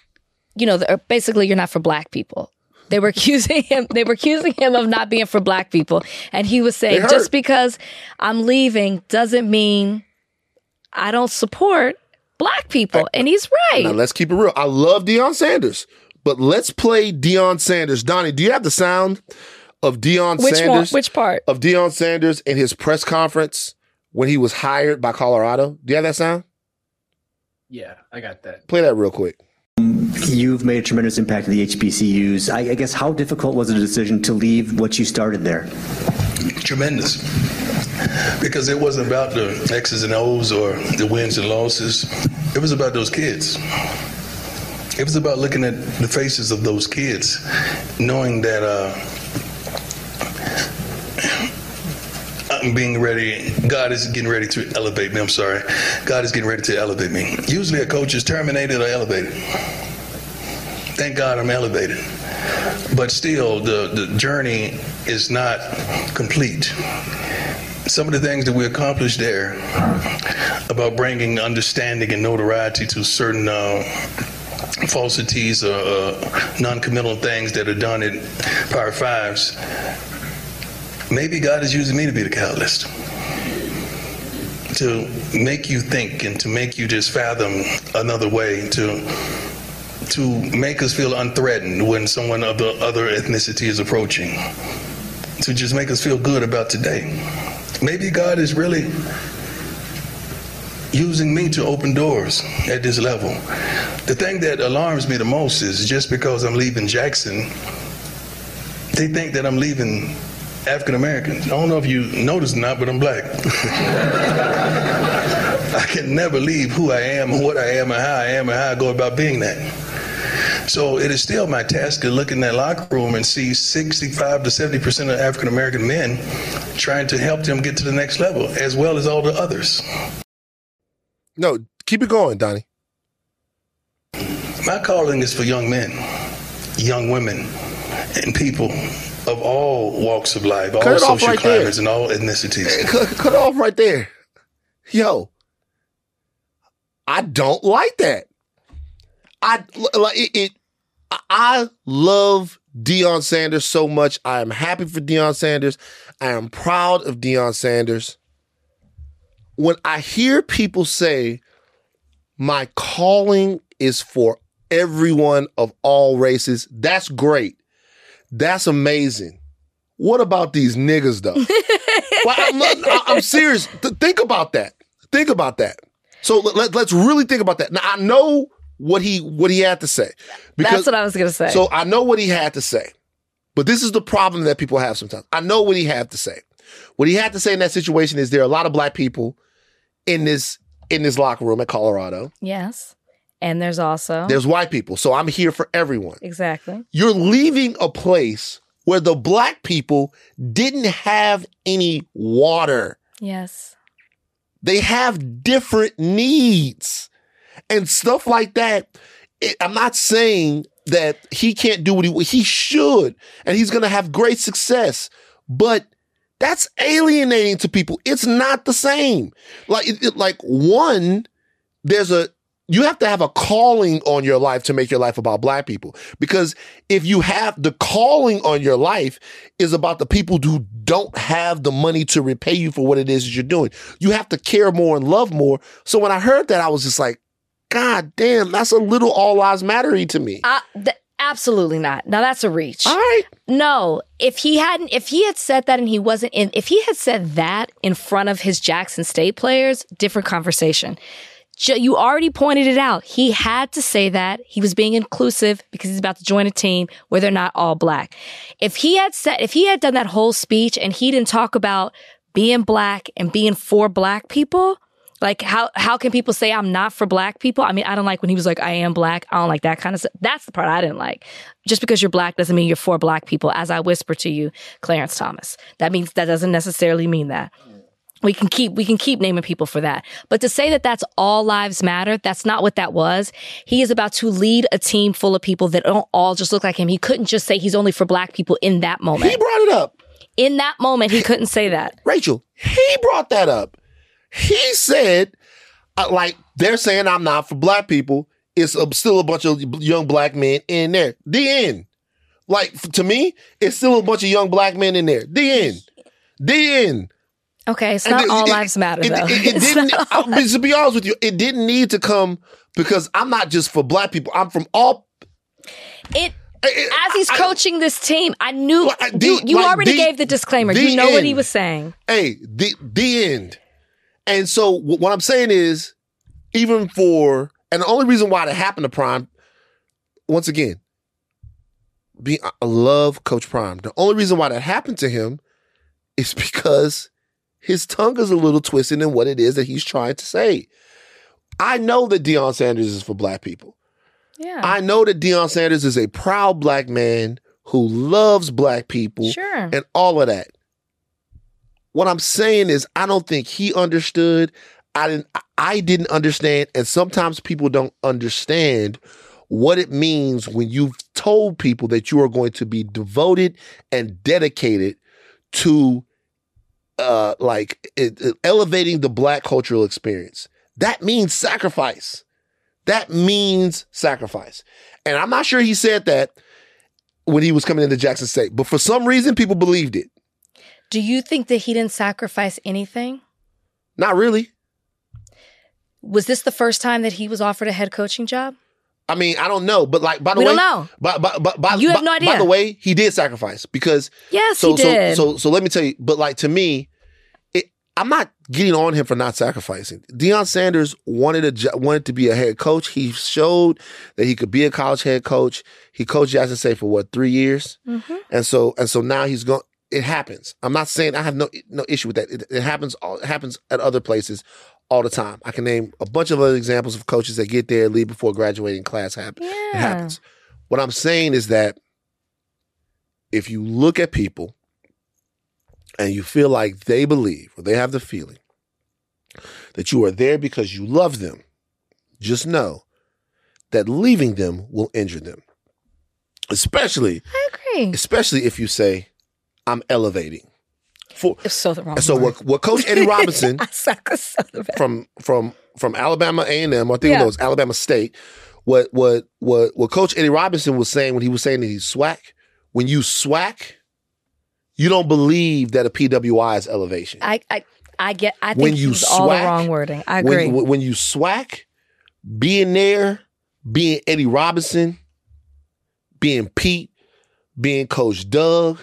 you know, basically you're not for black people. They were accusing him, they were accusing him of not being for black people. And he was saying, just because I'm leaving doesn't mean I don't support black people, I, and he's right. Now, let's keep it real. I love Deion Sanders, but let's play Deion Sanders. Donnie, do you have the sound of Deion which Sanders? One, which part? Of Deion Sanders in his press conference when he was hired by Colorado. Do you have that sound? Yeah, I got that. Play that real quick. You've made a tremendous impact at the H B C Us. I, I guess how difficult was the decision to leave what you started there? Tremendous. Because it wasn't about the X's and O's or the wins and losses. It was about those kids. It was about looking at the faces of those kids, knowing that uh, I'm being ready. God is getting ready to elevate me. I'm sorry. God is getting ready to elevate me. Usually a coach is terminated or elevated. Thank God I'm elevated. But still, the, the journey is not complete. Some of the things that we accomplished there about bringing understanding and notoriety to certain uh, falsities or uh, non-committal things that are done at Power Fives, maybe God is using me to be the catalyst to make you think and to make you just fathom another way, to to make us feel unthreatened when someone of the other ethnicity is approaching, to just make us feel good about today. Maybe God is really using me to open doors at this level. The thing that alarms me the most is just because I'm leaving Jackson, they think that I'm leaving African Americans. I don't know if you noticed or not, but I'm black. I can never leave who I am, what I am, and how I am, and how I go about being that. So it is still my task to look in that locker room and see sixty-five to seventy percent of African-American men trying to help them get to the next level, as well as all the others. No, keep it going, Donnie. My calling is for young men, young women, and people of all walks of life, all cut social right climates, there. And all ethnicities. Cut, cut it off right there. Yo, I don't like that. I like it, it. I love Deion Sanders so much. I am happy for Deion Sanders. I am proud of Deion Sanders. When I hear people say, "My calling is for everyone of all races," that's great. That's amazing. What about these niggas, though? Like, I'm, not, I'm serious. Think about that. Think about that. So let, let's really think about that. Now I know. What he what he had to say. Because, that's what I was going to say. So I know what he had to say. But this is the problem that people have sometimes. I know what he had to say. What he had to say in that situation is there are a lot of black people in this in this locker room at Colorado. Yes. And there's also... There's white people. So I'm here for everyone. Exactly. You're leaving a place where the black people didn't have any water. Yes. They have different needs. And stuff like that, it, I'm not saying that he can't do what he he should, and he's going to have great success. But that's alienating to people. It's not the same. Like, it, it, like one, there's a you have to have a calling on your life to make your life about black people. Because if you have the calling on your life is about the people who don't have the money to repay you for what it is that you're doing, you have to care more and love more. So when I heard that, I was just like, God damn, that's a little all lives matter-y to me. Uh, th- absolutely not. Now that's a reach. All right. No, if he hadn't, if he had said that and he wasn't in, if he had said that in front of his Jackson State players, different conversation. ju- you already pointed it out. He had to say that. He was being inclusive because he's about to join a team where they're not all black. If he had said, if he had done that whole speech and he didn't talk about being black and being for black people, like how, how can people say I'm not for black people? I mean, I don't like when he was like, I am black. I don't like that kind of stuff. That's the part I didn't like. Just because you're black doesn't mean you're for black people. As I whisper to you, Clarence Thomas, that means that doesn't necessarily mean that. We can keep, we can keep naming people for that. But to say that that's all lives matter, that's not what that was. He is about to lead a team full of people that don't all just look like him. He couldn't just say he's only for black people in that moment. He brought it up. In that moment, he couldn't say that. Rachel, he brought that up. He said, uh, like, they're saying I'm not for black people. It's a, still a bunch of young black men in there. The end. Like, f- to me, it's still a bunch of young black men in there. The end. The end. Okay, it's not all lives matter, though. It didn't. I'll, to be honest with you, it didn't need to come because I'm not just for black people. I'm from all... It. It as he's I, coaching I, this team, I knew... Like, the, you you like already the, gave the disclaimer. The you know end. What he was saying. Hey, the, the end. And so what I'm saying is, even for... And the only reason why that happened to Prime, once again, be, I love Coach Prime. The only reason why that happened to him is because... his tongue is a little twisted in what it is that he's trying to say. I know that Deion Sanders is for black people. Yeah. I know that Deion Sanders is a proud black man who loves black people. Sure. And all of that. What I'm saying is I don't think he understood. I didn't I didn't understand. And sometimes people don't understand what it means when you've told people that you are going to be devoted and dedicated to Uh, like it, it, elevating the black cultural experience. That means sacrifice. That means sacrifice. And I'm not sure he said that when he was coming into Jackson State, but for some reason, people believed it. Do you think that he didn't sacrifice anything? Not really. Was this the first time that he was offered a head coaching job? I mean, I don't know, but like, by the we way, don't know. By, by, by, by, you have by, no idea. By the way, he did sacrifice because yes, so, he did. So, so, so let me tell you, but like to me, it, I'm not getting on him for not sacrificing. Deion Sanders wanted a, wanted to be a head coach. He showed that he could be a college head coach. He coached Jackson State for what, three years? Mm-hmm. And so, and so now he's going, it happens. I'm not saying I have no, no issue with that. It, it happens, all, it happens at other places all the time. I can name a bunch of other examples of coaches that get there, leave before graduating class happen- yeah. It happens. What I'm saying is that if you look at people and you feel like they believe or they have the feeling that you are there because you love them, just know that leaving them will injure them. Especially, I agree. Especially if you say, I'm elevating. For, it's so the wrong. So word. what? What Coach Eddie Robinson so from from from Alabama A and M, I think yeah. it was Alabama State. What what what what Coach Eddie Robinson was saying when he was saying that he's SWAC. When you SWAC, you don't believe that a P W I is elevation. I I, I get. I think when you SWAC, all the wrong wording. I agree. When, when you SWAC, being there, being Eddie Robinson, being Pete, being Coach Doug.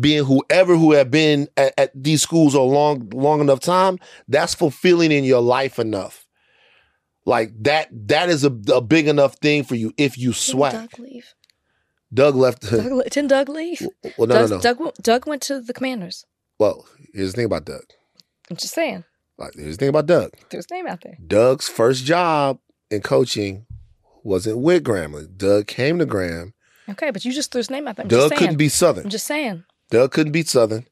Being whoever who have been at, at these schools a long, long enough time, that's fulfilling in your life enough. Like that, that is a, a big enough thing for you if you swag. Doug leave. Doug left. Doug, didn't Doug leave? Well, no, Doug, no, no. Doug, Doug went to the Commanders. Well, here's the thing about Doug. I'm just saying. Like, here's the thing about Doug. There's his name out there. Doug's first job in coaching wasn't with Grambling. Doug came to Graham. Okay, but you just threw his name out there. I'm Doug couldn't be Southern. I'm just saying. Doug couldn't beat Southern,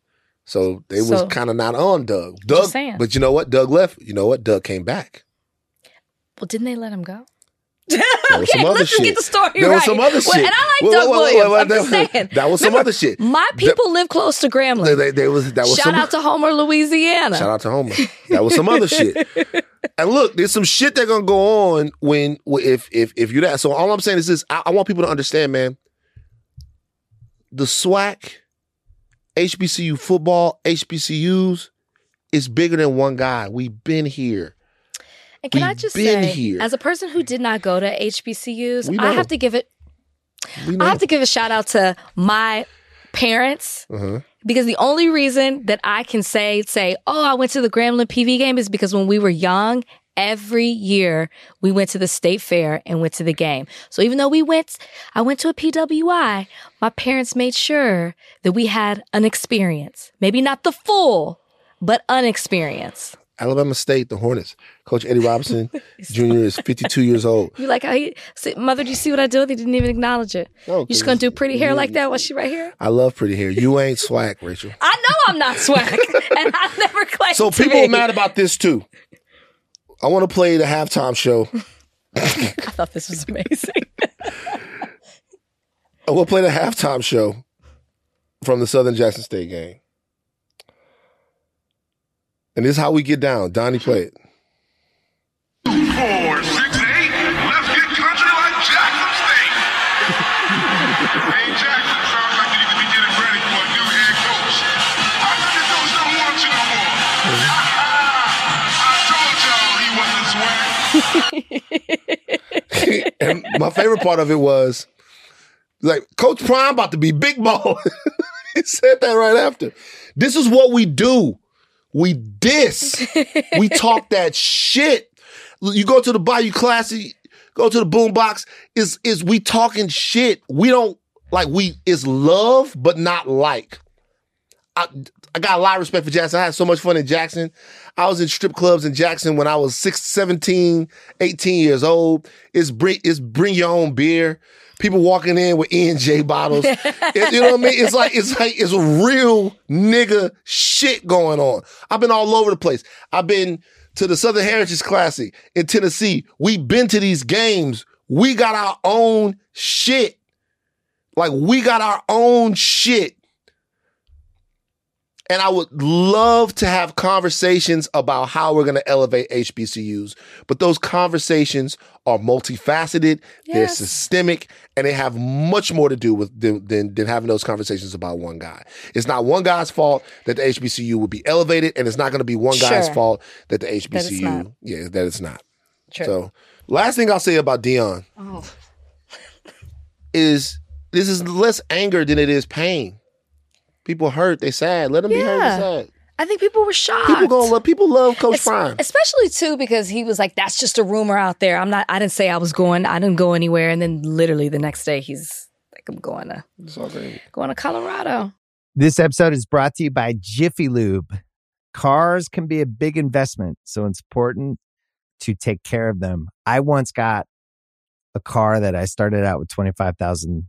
so they so, was kind of not on Doug. Doug, but you know what? Doug left. You know what? Doug came back. Well, didn't they let him go? There okay, was some other let's shit. Get the story there right. was some other well, shit. And I like well, Doug well, Williams. Well, well, I'm that, saying. That was some Remember, other shit. My people that, live close to Grambling. They, they, they was, that was shout some, out to Homer, Louisiana. Shout out to Homer. That was some other shit. And look, there's some shit that's gonna go on when if if if you that. So all I'm saying is this: I, I want people to understand, man. The SWAC. H B C U football, H B C Us, is bigger than one guy. We've been here. And can We've I just say, here. as a person who did not go to H B C Us, I have to give it. I have to give a shout out to my parents uh-huh. because the only reason that I can say say, oh, I went to the Grambling P V game is because when we were young every year we went to the state fair and went to the game. So even though we went, I went to a P W I, my parents made sure that we had an experience. Maybe not the full, but an experience. Alabama State, the Hornets. Coach Eddie Robinson Junior is fifty-two years old. You like, I, see, Mother, do you see what I do? They didn't even acknowledge it. No, you just going to do pretty hair like that while she right here? I love pretty hair. You ain't swag, Rachel. I know I'm not swag. And I never claimed So people are mad about this, too. I want to play the halftime show. I thought this was amazing. I will play the halftime show from the Southern Jackson State game. And this is how we get down. Donnie, play it. Four, six, eight. Let's get country like Jackson State. Hey, Jackson, sounds like you need to be getting ready for a new head coach. I think the coach don't want you no more. I told y'all he wasn't swag. And my favorite part of it was, like, Coach Prime about to be big ball. He said that right after. This is what we do. We diss. We talk that shit. You go to the Bayou Classy, go to the Boombox, is is we talking shit. We don't, like, we, it's love, but not like. I I got a lot of respect for Jackson. I had so much fun in Jackson. I was in strip clubs in Jackson when I was six, seventeen, eighteen years old. It's bring, it's bring your own beer. People walking in with E and J bottles. It, you know what I mean? It's like, it's like, it's real nigga shit going on. I've been all over the place. I've been to the Southern Heritage Classic in Tennessee. We've been to these games. We got our own shit. Like, we got our own shit. And I would love to have conversations about how we're going to elevate H B C Us. But those conversations are multifaceted, yes. They're systemic, and they have much more to do with than, than, than having those conversations about one guy. It's not one guy's fault that the H B C U will be elevated, and it's not going to be one guy's sure. fault that the H B C U... That it's not. Yeah, that it's not. True. So, last thing I'll say about Deion oh. is this is less anger than it is pain. People hurt. They sad. Let them yeah. be hurt and sad. I think people were shocked. People gonna love. People love Coach es- Prime, especially too, because he was like, "That's just a rumor out there. I'm not. I didn't say I was going. I didn't go anywhere." And then literally the next day, he's like, "I'm going to going to Colorado." This episode is brought to you by Jiffy Lube. Cars can be a big investment, so it's important to take care of them. I once got a car that I started out with twenty-five thousand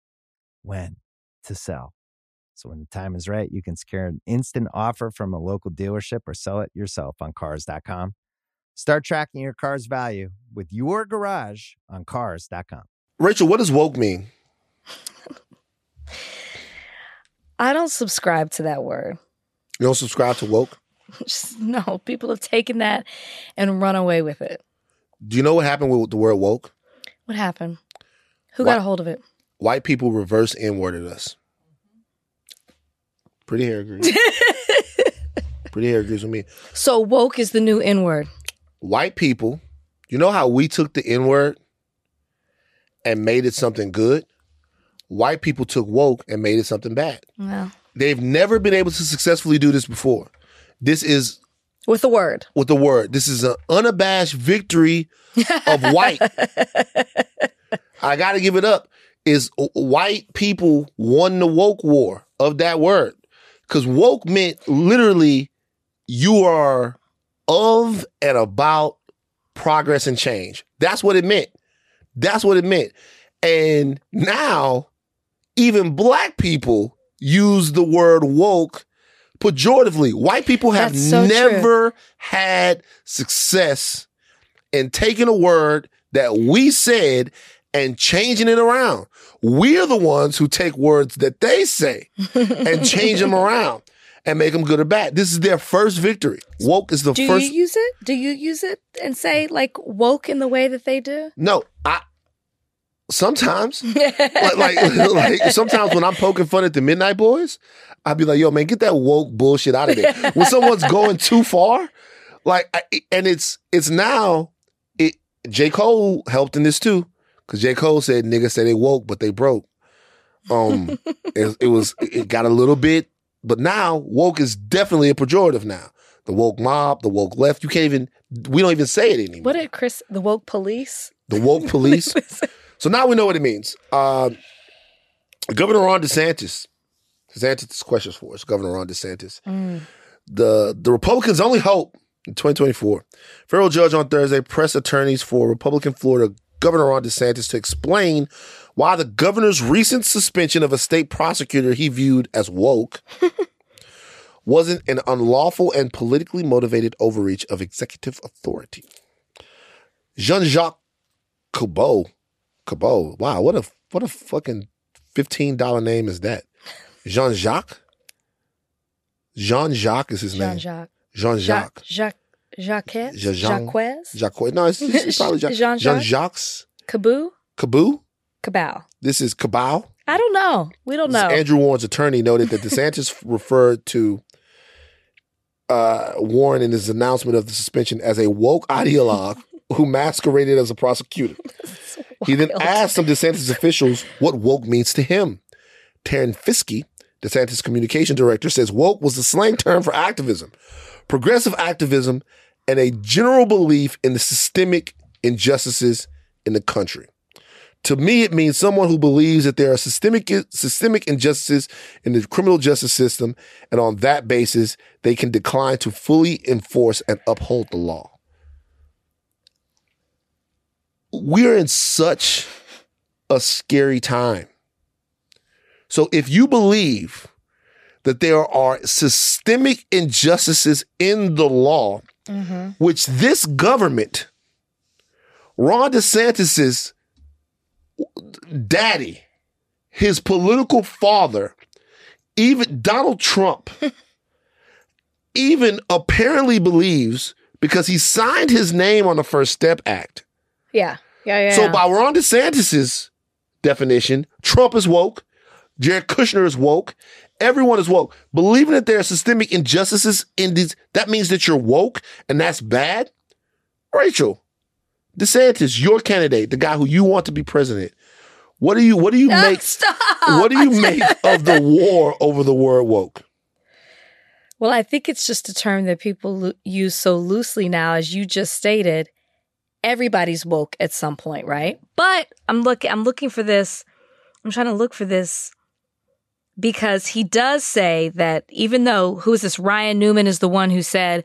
when to sell. So when the time is right, you can secure an instant offer from a local dealership or sell it yourself on cars dot com. Start tracking your car's value with your garage on cars dot com. Rachel, what does woke mean? I don't subscribe to that word. You don't subscribe to woke? Just, no, people have taken that and run away with it. Do you know what happened with the word woke? What happened? Who what? got a hold of it? White people reverse N-worded us. Pretty hair agrees. Pretty hair agrees with me. So woke is the new N-word. White people, you know how we took the N-word and made it something good? White people took woke and made it something bad. Wow. They've never been able to successfully do this before. This is... With the word. With the word. This is an unabashed victory of white. I got to give it up. Is white people won the woke war of that word. Because woke meant literally you are of and about progress and change. That's what it meant. That's what it meant. And now even black people use the word woke pejoratively. White people have so never true. had success in taking a word that we said and changing it around. We're the ones who take words that they say and change them around and make them good or bad. This is their first victory. Woke is the do first. Do you use it? Do you use it and say like woke in the way that they do? No, I sometimes like, like like sometimes when I'm poking fun at the Midnight Boys, I'd be like, "Yo, man, get that woke bullshit out of there." When someone's going too far, like, I, and it's it's now. It J. Cole helped in this too. Because J. Cole said, niggas say they woke, but they broke. Um, it, it was, it got a little bit, but now woke is definitely a pejorative now. The woke mob, the woke left, you can't even, we don't even say it anymore. What did Chris, the woke police? The woke police. So now we know what it means. Uh, Governor Ron DeSantis, has answered this question for us, Governor Ron DeSantis. Mm. The, the Republicans' only hope in twenty twenty-four. Federal judge on Thursday pressed attorneys for Republican Florida Governor Ron DeSantis to explain why the governor's recent suspension of a state prosecutor he viewed as woke wasn't an unlawful and politically motivated overreach of executive authority. Jean-Jacques Cabot, Cabot, wow, what a what a fucking fifteen dollar name is that? Jean-Jacques? Jean-Jacques is his name. Jean-Jacques. Jean-Jacques. Jacques. Jacques? Jacques? Jacques? No, it's, it's probably Jacques. Jean Jacques? Cabot? Cabot? Cabal. This is Cabal? I don't know. We don't this know. Andrew Warren's attorney noted that DeSantis referred to uh, Warren in his announcement of the suspension as a woke ideologue who masqueraded as a prosecutor. So he then asked some DeSantis officials what woke means to him. Taryn Fiskey, DeSantis' communication director, says woke was the slang term for activism, progressive activism, and a general belief in the systemic injustices in the country. To me, it means someone who believes that there are systemic systemic injustices in the criminal justice system, and on that basis, they can decline to fully enforce and uphold the law. We're in such a scary time. So if you believe that there are systemic injustices in the law, mm-hmm. which this government, Ron DeSantis's daddy, his political father, even Donald Trump, even apparently believes because he signed his name on the First Step Act. Yeah, yeah, yeah. So yeah. By Ron DeSantis's definition, Trump is woke, Jared Kushner is woke, everyone is woke. Believing that there are systemic injustices in these, that means that you're woke and that's bad? Rachel DeSantis, your candidate, the guy who you want to be president, what do you what do you no, make stop. what do you make of the war over the word woke? Well, I think it's just a term that people lo- use so loosely now, as you just stated. Everybody's woke at some point, right? But I'm look I'm looking for this. I'm trying to look for this. Because he does say that, even though, who is this? Ryan Newman is the one who said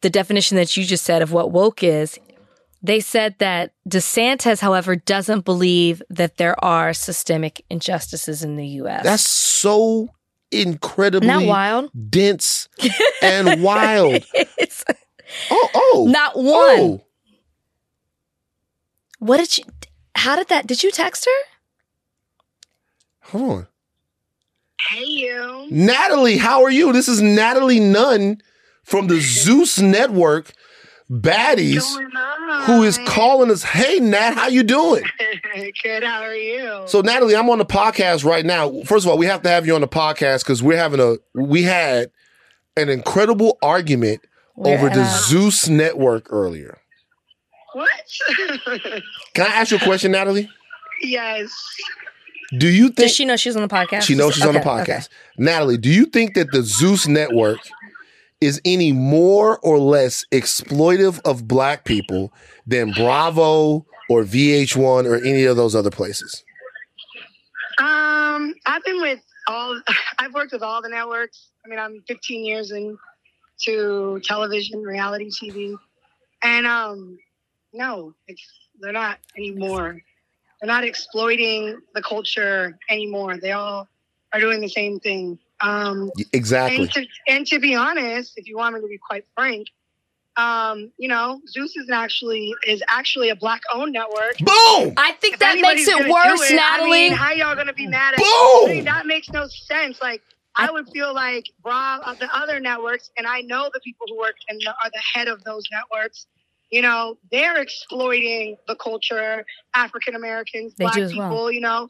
the definition that you just said of what woke is. They said that DeSantis, however, doesn't believe that there are systemic injustices in the U S. That's so incredibly not wild, dense and wild. It's, oh, oh. Not one. Oh. What did you, how did that, did you text her? Hold on. Hey, you. Natalie, how are you? This is Natalie Nunn from the Zeus Network, Baddies, who is calling us. Hey, Nat, how you doing? Good, how are you? So, Natalie, I'm on the podcast right now. First of all, we have to have you on the podcast because we're having a, we had an incredible argument we're over the a- Zeus Network earlier. What? Can I ask you a question, Natalie? Yes. Do you think Does she know she's on the podcast? She knows she's okay, on the podcast. Okay. Natalie, do you think that the Zeus Network is any more or less exploitive of black people than Bravo or V H one or any of those other places? Um, I've been with all I've worked with all the networks. I mean, I'm fifteen years into television, reality T V. And um no, it's, they're not anymore. They're not exploiting the culture anymore. They all are doing the same thing. Um, exactly. And to, and to be honest, if you want me to be quite frank, um, you know, Zeus is actually is actually a black-owned network. Boom! I think if that makes it worse, it, Natalie. I mean, how y'all gonna be mad at? Boom! Me? That makes no sense. Like, I would feel like raw of the other networks, and I know the people who work and are the head of those networks. You know, they're exploiting the culture, African Americans, black people, well. you know,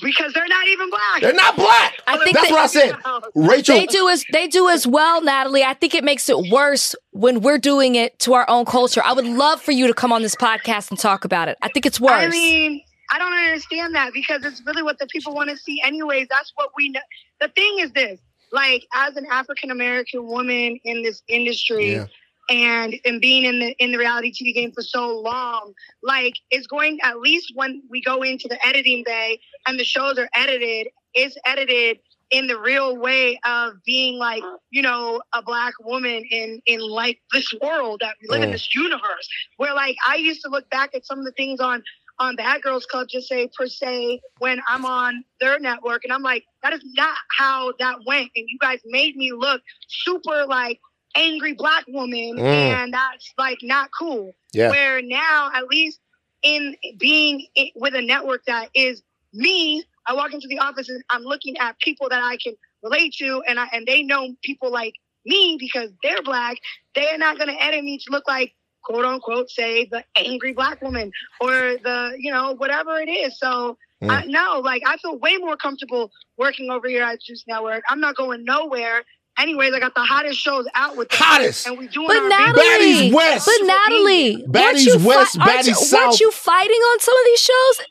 because they're not even black. They're not black. I think that's they, what I said. You know, Rachel. They do as they do as well, Natalie. I think it makes it worse when we're doing it to our own culture. I would love for you to come on this podcast and talk about it. I think it's worse. I mean, I don't understand that because it's really what the people want to see anyways. That's what we know. The thing is this, like, as an African American woman in this industry, yeah. And and being in the in the reality T V game for so long, like, it's going, at least when we go into the editing bay and the shows are edited, it's edited in the real way of being, like, you know, a black woman in in like this world that we live mm. in, this universe where, like, I used to look back at some of the things on on Bad Girls Club, just say per se, when I'm on their network, and I'm like, that is not how that went, and you guys made me look super like angry black woman, mm. and that's like not cool. Yeah. Where now, at least in being in, with a network that is me, I walk into the office and I'm looking at people that I can relate to, and I and they know people like me because they're black. They are not going to edit me to look like, quote unquote, say the angry black woman or the, you know, whatever it is. So mm. I, no, like, I feel way more comfortable working over here at Zeus Network. I'm not going nowhere. Anyways, I got the hottest shows out with them. Hottest. And we doing but our Natalie, Baddies West. But Natalie. Baddies West, fi- Baddies South. Weren't you fighting on some of these shows?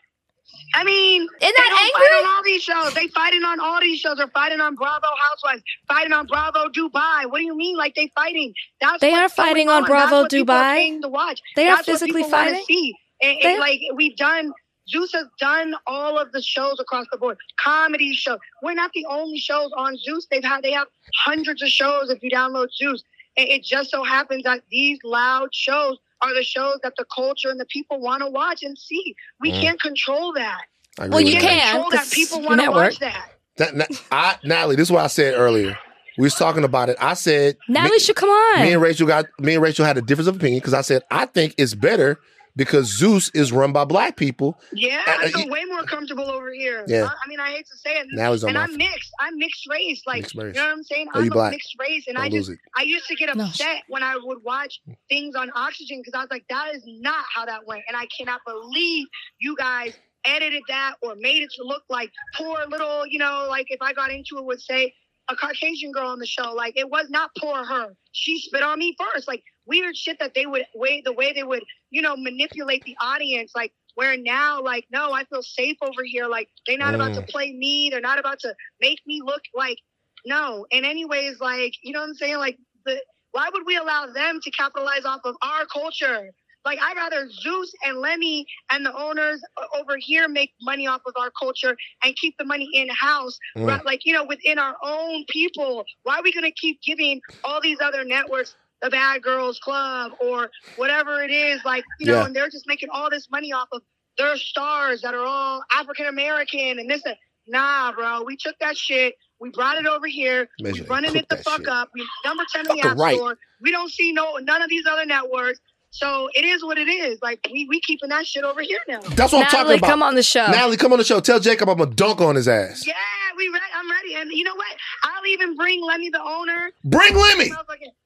I mean, Isn't they that don't angry? fight on all these shows. They fighting on all these shows. They're fighting on Bravo Housewives. Fighting on Bravo Dubai. What do you mean? Like, they fighting. That's they are fighting on Bravo That's Dubai. Are to watch. They That's are physically fighting. See. And, and, like, we've done... Zeus has done all of the shows across the board. Comedy shows. We're not the only shows on Zeus. They've had, they have hundreds of shows if you download Zeus. And it just so happens that these loud shows are the shows that the culture and the people want to watch and see. We mm. can't control that. Well, you can't can. control that. People want to watch that. that na- I, Natalie, this is what I said earlier. We was talking about it. I said... Natalie me, should come on. Me and Rachel got. Me and Rachel had a difference of opinion because I said, I think it's better... because Zeus is run by black people. Yeah, I feel way more comfortable over here. Yeah. I, I mean, I hate to say it. Now and I'm mixed. I'm mixed race. Like, mixed race. You know what I'm saying? Are I'm a black? mixed race. And Don't I just, I used to get upset no. when I would watch things on Oxygen because I was like, that is not how that went. And I cannot believe you guys edited that or made it to look like poor little, you know, like if I got into it with, say, a Caucasian girl on the show, like, it was not poor her. She spit on me first. Like, weird shit that they would way the way they would, you know, manipulate the audience, like, where now, like, no, I feel safe over here. Like, they're not mm. about to play me. They're not about to make me look like, no. And anyways, like, you know what I'm saying? Like, the, why would we allow them to capitalize off of our culture? Like, I'd rather Zeus and Lemmy and the owners over here make money off of our culture and keep the money in-house, mm. right, like, you know, within our own people. Why are we going to keep giving all these other networks the Bad Girls Club or whatever it is, like, you yeah. know, and they're just making all this money off of their stars that are all African-American and this and nah, bro, we took that shit. We brought it over here. Imagine we running it the fuck shit. up. We number ten in the app right. store. We don't see no none of these other networks. So it is what it is. Like, we we keeping that shit over here now. That's what Natalie, I'm talking about. Come on the show. Natalie, come on the show. Tell Jacob I'm going to dunk on his ass. Yeah, we re- I'm ready. And you know what? I'll even bring Lemmy, the owner. Bring Lemmy.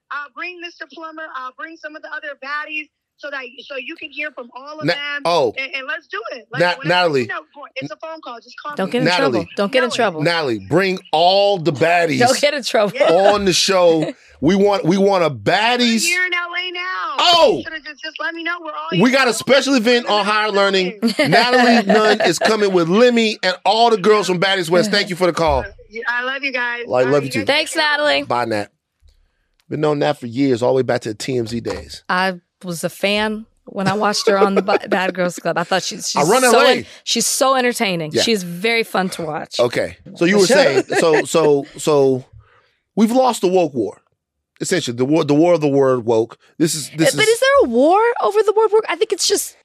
I'll bring Mister Plummer. I'll bring some of the other baddies so that so you can hear from all of Na- them. Oh. And, and let's do it. Let's, Na- Natalie. You know, it's a phone call. Just call Don't me. Get in Natalie. trouble. Don't get in trouble. Natalie, bring all the baddies. Don't get in trouble. Yeah. On the show. We want we want a baddies. We're here in L A now. Oh. Just, just let me know. We're all we got know. a special event on Higher Learning. Natalie Nunn is coming with Lemmy and all the girls from Baddies West. Thank you for the call. I love you guys. I love you too. Thanks, Natalie. Bye, Nat. Been known that for years, all the way back to the T M Z days. I was a fan when I watched her on the Bad Girls Club. I thought she, she's I run so L A. She's so entertaining. Yeah. She's very fun to watch. Okay, so you were saying so so so we've lost the woke war. Essentially, the war the war of the word woke. This is this. But is, is there a war over the word woke? I think it's just.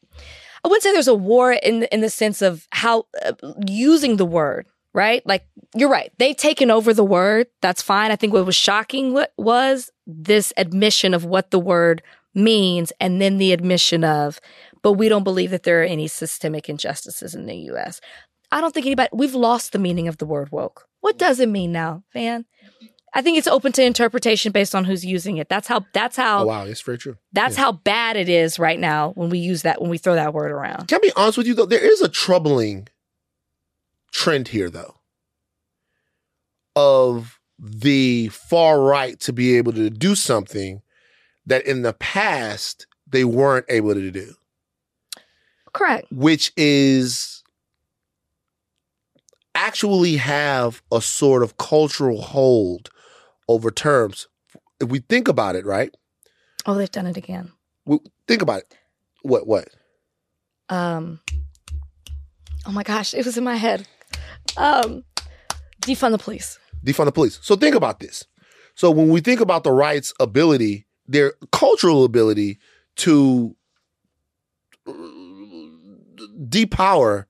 I wouldn't say there's a war in in the sense of how uh, using the word, right? Like, you're right. They've taken over the word. That's fine. I think what was shocking was this admission of what the word means, and then the admission of, but we don't believe that there are any systemic injustices in the U S. I don't think anybody, we've lost the meaning of the word woke. What does it mean now, man? I think it's open to interpretation based on who's using it. That's how, that's how. Oh, wow, it's very true. That's yeah. how bad it is right now when we use that, when we throw that word around. Can I be honest with you though? There is a troubling trend here though of the far right to be able to do something that in the past they weren't able to do. Correct. Which is actually have a sort of cultural hold over terms. If we think about it, right? Oh, they've done it again. We, think about it. What, what? Um. Oh my gosh, it was in my head. Um, defund the police. Defund the police. So think about this. So when we think about the right's ability, their cultural ability to depower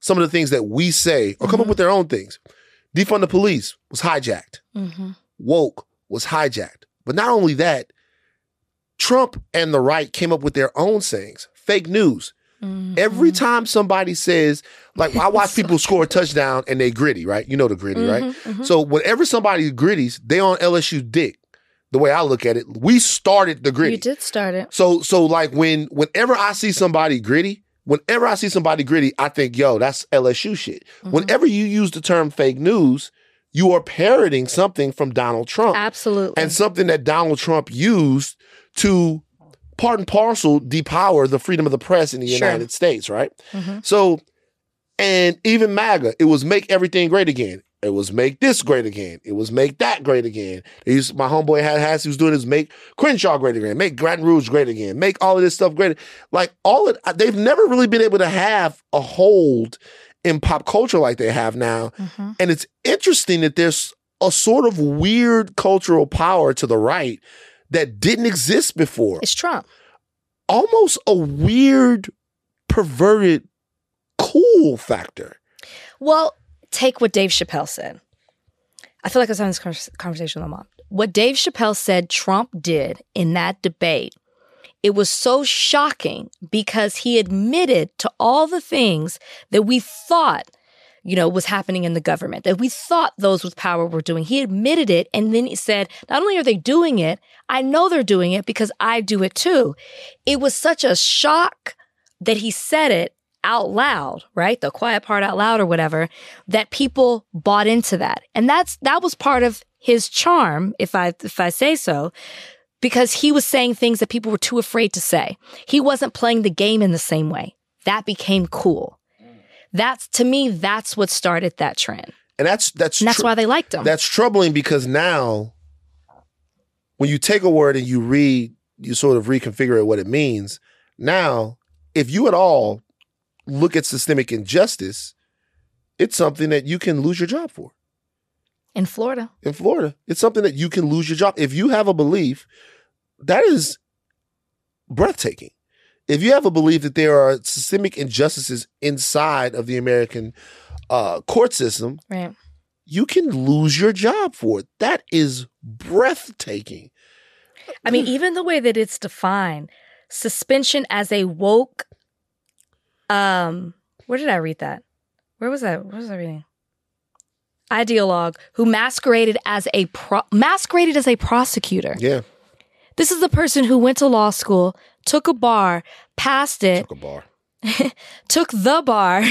some of the things that we say or come mm-hmm. up with their own things. Defund the police was hijacked. Mm-hmm. Woke was hijacked. But not only that, Trump and the right came up with their own sayings. Fake news. Mm-hmm. Every time somebody says, like, I watch people score a touchdown and they gritty, right? You know the gritty, mm-hmm, right? Mm-hmm. So whenever somebody gritties, they on L S U dick. The way I look at it, we started the gritty. You did start it. So, so like when, whenever I see somebody gritty, whenever I see somebody gritty, I think, yo, that's L S U shit. Mm-hmm. Whenever you use the term fake news, you are parroting something from Donald Trump. Absolutely. And something that Donald Trump used to part and parcel depower the freedom of the press in the sure. United States, right? Mm-hmm. So, and even MAGA, it was make everything great again. It was make this great again. It was make that great again. They used, my homeboy had has he was doing is make Crenshaw great again, make Baton Rouge great again, make all of this stuff great. Like all of they've never really been able to have a hold in pop culture like they have now. Mm-hmm. And it's interesting that there's a sort of weird cultural power to the right that didn't exist before. It's Trump. Almost a weird, perverted, cool factor. Well, take what Dave Chappelle said. I feel like I was having this conversation with my mom. What Dave Chappelle said Trump did in that debate, it was so shocking because he admitted to all the things that we thought, you know, was happening in the government, that we thought those with power were doing. He admitted it, and then he said, not only are they doing it, I know they're doing it because I do it too. It was such a shock that he said it out loud, right? The quiet part out loud or whatever, that people bought into that. And that's, that was part of his charm, if I, if I say so, because he was saying things that people were too afraid to say. He wasn't playing the game in the same way. That became cool. That's, to me, that's what started that trend. And that's, that's, and that's tr- why they liked him. That's troubling because now when you take a word and you read, you sort of reconfigure it, what it means. Now, if you at all look at systemic injustice, it's something that you can lose your job for. In Florida. In Florida. It's something that you can lose your job. If you have a belief, that is breathtaking. If you have a belief that there are systemic injustices inside of the American uh, court system, right, you can lose your job for it. That is breathtaking. I mean, even the way that it's defined, suspension as a woke Um, where did I read that? Where was that? What was I reading? Ideologue who masqueraded as a pro- masqueraded as a prosecutor. Yeah, this is the person who went to law school, took a bar, passed it. Took a bar. took the bar,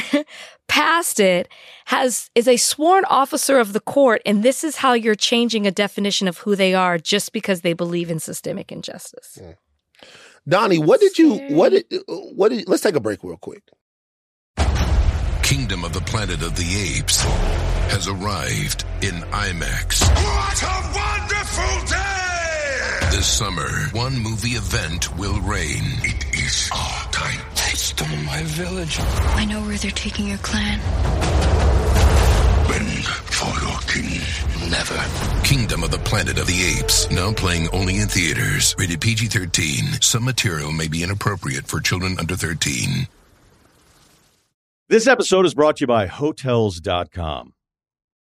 passed it. Has is a sworn officer of the court, and this is how you're changing a definition of who they are just because they believe in systemic injustice. Yeah. Donnie, what did you, what did, what did, let's take a break real quick. Kingdom of the Planet of the Apes has arrived in IMAX. What a wonderful day! This summer, one movie event will reign. It is our time. They stole my village. I know where they're taking your clan. Bend for your king. Never. Kingdom of the Planet of the Apes. Now playing only in theaters. Rated P G thirteen. Some material may be inappropriate for children under thirteen. This episode is brought to you by Hotels dot com.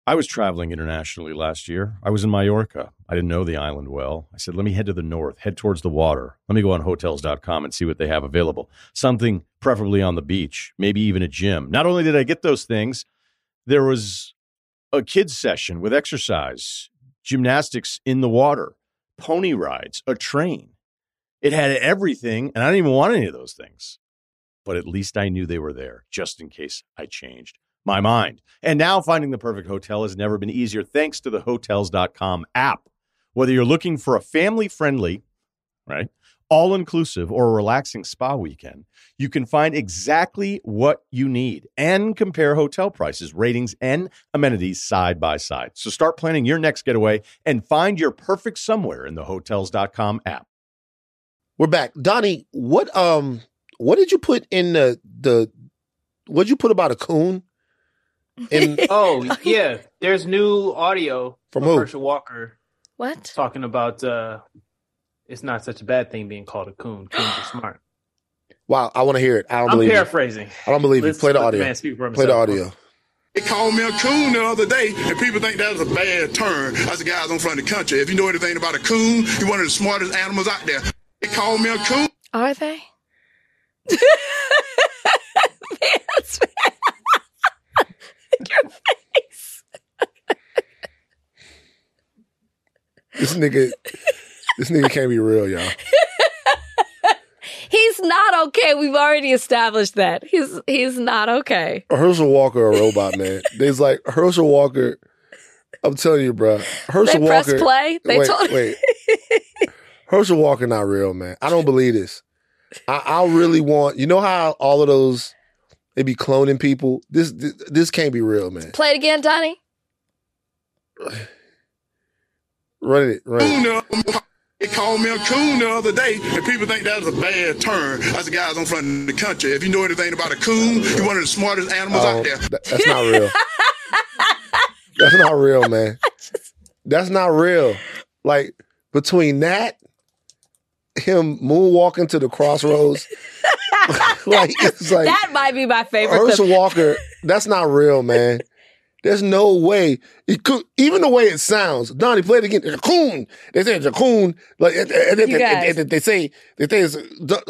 I was traveling internationally last year. I was in Mallorca. I didn't know the island well. I said, let me head to the north, head towards the water. Let me go on Hotels dot com and see what they have available. Something preferably on the beach, maybe even a gym. Not only did I get those things, there was a kids session with exercise, gymnastics in the water, pony rides, a train. It had everything, and I didn't even want any of those things. But at least I knew they were there, just in case I changed my mind. And now finding the perfect hotel has never been easier, thanks to the Hotels dot com app. Whether you're looking for a family-friendly, right, all-inclusive, or a relaxing spa weekend, you can find exactly what you need and compare hotel prices, ratings, and amenities side by side. So start planning your next getaway and find your perfect somewhere in the Hotels dot com app. We're back. Donnie, what... um. What did you put in the, the what did you put about a coon? In- oh, yeah. There's new audio from, from Herschel Walker. What? Talking about uh, it's not such a bad thing being called a coon. Coons are smart. Wow. I want to hear it. I don't I'm believe paraphrasing. You. I don't believe Let's, you. Play the audio. The Play the audio. They called me a coon the other day, and people think that was a bad term. That's the guys on front of the country. If you know anything about a coon, you're one of the smartest animals out there. They called me a coon. Are they? Your face. This nigga, this nigga can't be real, y'all. He's not okay. We've already established that. He's he's not okay. Herschel Walker, a robot, man. There's like Herschel Walker. I'm telling you, bro. Herschel they Walker. Press play. They wait, told wait. Herschel Walker, not real, man. I don't believe this. I, I really want, you know how all of those, they be cloning people? This, this this can't be real, man. Play it again, Donnie. Run it, run it. They called me a coon the other day, and people think that was a bad term. That's the guys on front of the country. If you know anything about a coon, you're one of the smartest animals um, out there. That, that's not real. That's not real, man. That's not real. Like, between that, him moonwalking to the crossroads. Like, it's like, that might be my favorite. Herschel Walker, that's not real, man. There's no way. It could, even the way it sounds. Donnie, play it again. Coon. They say it's a coon. Like, and, and, and, and, and they say, they say it's,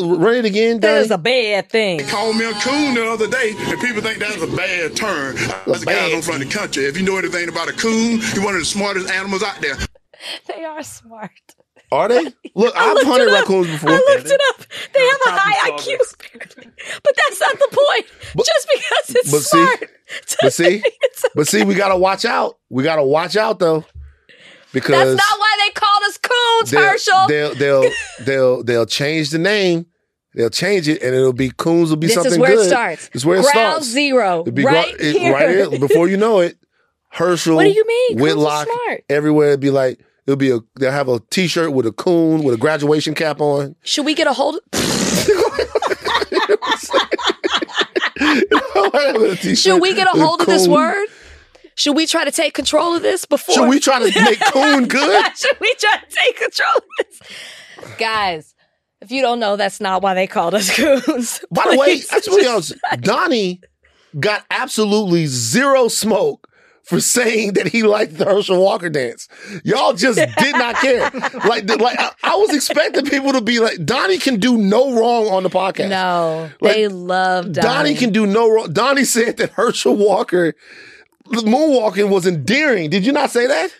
run it again, Donnie. That is a bad thing. They called me a coon the other day, and people think that was a bad term. That's the guys on front of the country. If you know anything about a coon, you're one of the smartest animals out there. They are smart. Are they? Look, I've hunted raccoons before. I looked it up. They have a high I Q, apparently. But that's not the point. But, just because it's but smart. See, but see, it's okay. But see, we got to watch out. We got to watch out, though. Because that's not why they called us coons, they'll, Herschel. They'll, they'll, they'll, they'll change the name. They'll change it, and it'll be coons will be this something good. This is where good. It starts. This is where it Ground starts. Ground zero. It'll be right, gro- here. It, right here. Before you know it, Herschel, what do you mean? Whitlock, everywhere it'd be like, It'll be a. They'll have a T-shirt with a coon with a graduation cap on. Should we get a hold? Should we get a hold of this word? Should we try to take control of this before? Should we try to make coon good? Should we try to take control of this, guys? If you don't know, that's not why they called us coons. By the way, that's really honest. Donnie got absolutely zero smoke for saying that he liked the Herschel Walker dance. Y'all just did not care. Like, like I, I was expecting people to be like, Donnie can do no wrong on the podcast. No, like, they love Donnie. Donnie can do no wrong. Donnie said that Herschel Walker, moonwalking was endearing. Did you not say that?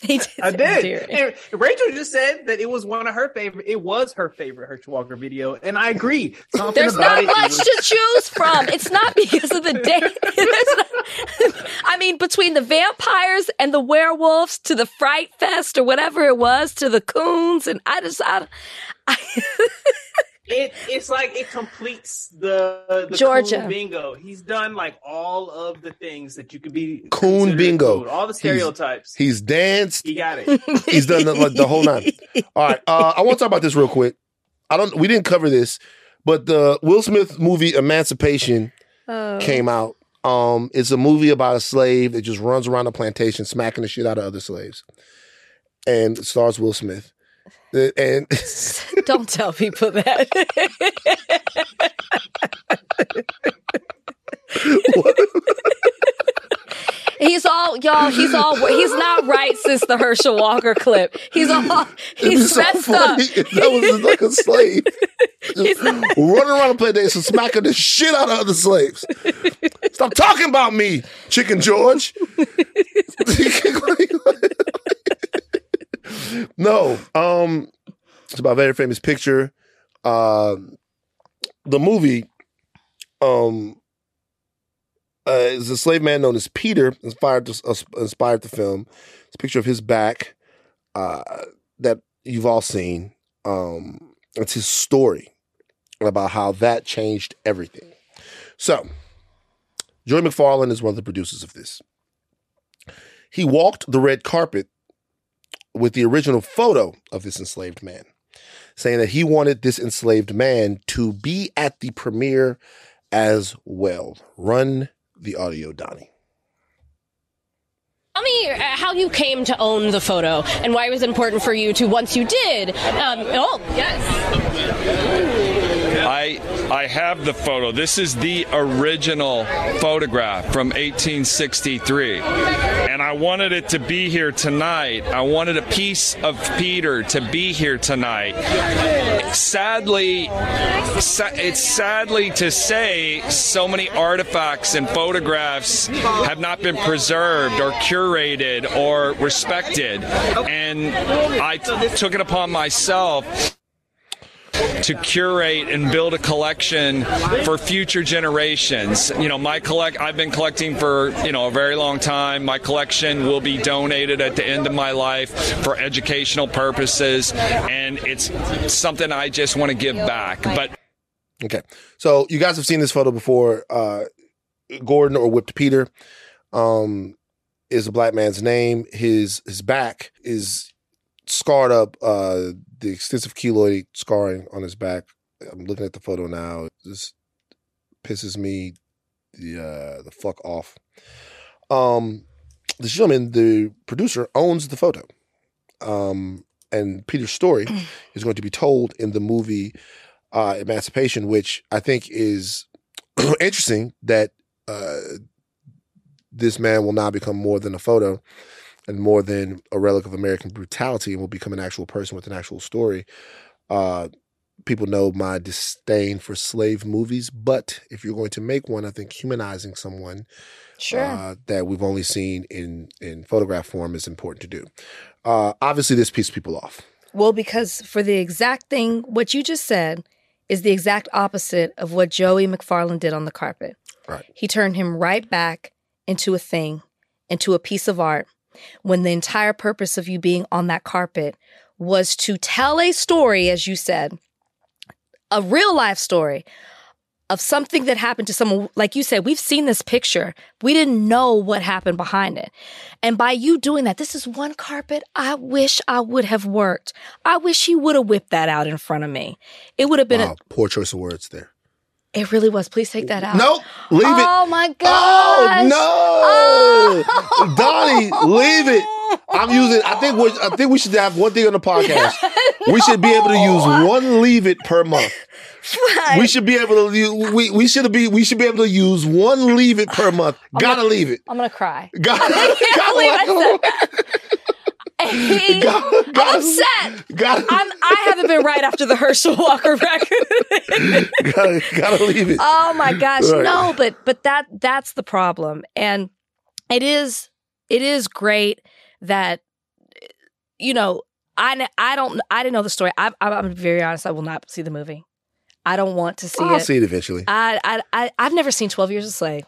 He did. I did. And Rachel just said that it was one of her favorite. It was her favorite Herschel Walker video, and I agree. Something There's about not it much was... to choose from. It's not because of the day. Not... I mean, between the vampires and the werewolves, to the Fright Fest or whatever it was, to the coons, and I just, I. I... It, it's like it completes the, the Georgia coon bingo. He's done like all of the things that you could be coon bingo. Cool. All the stereotypes. He's, he's danced. He got it. He's done the, like, the whole nine. All right, uh, I want to talk about this real quick. I don't. We didn't cover this, but the Will Smith movie Emancipation oh. came out. Um, it's a movie about a slave that just runs around a plantation smacking the shit out of other slaves, and it stars Will Smith. And don't tell people that. He's all, y'all, he's all, he's not right since the Herschel Walker clip. He's all, he's messed so up. That was just like a slave. Just not- running around and play dates and smacking the shit out of other slaves. Stop talking about me, Chicken George. No. Um, it's my very famous picture. Uh, the movie, um, Uh, is a slave man known as Peter, inspired to, uh, inspired the film. It's a picture of his back uh, that you've all seen. Um, it's his story about how that changed everything. So, Joy McFarlane is one of the producers of this. He walked the red carpet with the original photo of this enslaved man, saying that he wanted this enslaved man to be at the premiere as well. Run the audio, Donnie. Tell me how you came to own the photo and why it was important for you to, once you did. Um, oh, yes. I I have the photo. This is the original photograph from eighteen sixty-three. And I wanted it to be here tonight. I wanted a piece of Peter to be here tonight. Sadly, sa- it's sadly to say so many artifacts and photographs have not been preserved or curated or respected. And I t- took it upon myself to curate and build a collection for future generations. You know, my collect I've been collecting for, you know, a very long time. My collection will be donated at the end of my life for educational purposes, and it's something I just want to give back. But okay. So you guys have seen this photo before. uh, Gordon, or Whipped Peter, um, is a black man's name. His his back is scarred up, uh, the extensive keloid scarring on his back. I'm looking at the photo now. It just pisses me the uh, the fuck off. Um, the gentleman, the producer, owns the photo. Um, and Peter's story is going to be told in the movie uh, Emancipation, which I think is interesting that uh, this man will now become more than a photo and more than a relic of American brutality, and will become an actual person with an actual story. Uh, people know my disdain for slave movies, but if you're going to make one, I think humanizing someone sure. uh, that we've only seen in, in photograph form is important to do. Uh, obviously, this pisses people off. Well, because for the exact thing, what you just said is the exact opposite of what Joey McFarlane did on the carpet. Right. He turned him right back into a thing, into a piece of art, when the entire purpose of you being on that carpet was to tell a story, as you said, a real life story of something that happened to someone. Like you said, we've seen this picture. We didn't know what happened behind it. And by you doing that, this is one carpet I wish I would have worked. I wish he would have whipped that out in front of me. It would have been wow, a poor choice of words there. It really was. Please take that out. Nope. Leave oh, it. Oh, my God. Oh, no. Oh. Donnie, leave it. I'm using, I think we're, I think we should have one thing on the podcast. No. We should be able to use one leave it per month. Right. We should be able to, we, we should be, we should be able to use one leave it per month. I'm Gotta gonna, leave it. I'm going to cry. Gotta, gotta leave it. He, God, God, I'm upset. God. I'm, I haven't been right after the Herschel Walker record. gotta, gotta leave it. Oh my gosh, right. No! But but that that's the problem, and it is it is great that you know I, I don't I didn't know the story. I, I, I'm very honest. I will not see the movie. I don't want to see I'll it. I'll see it eventually. I I, I I've never seen twelve Years a Slave.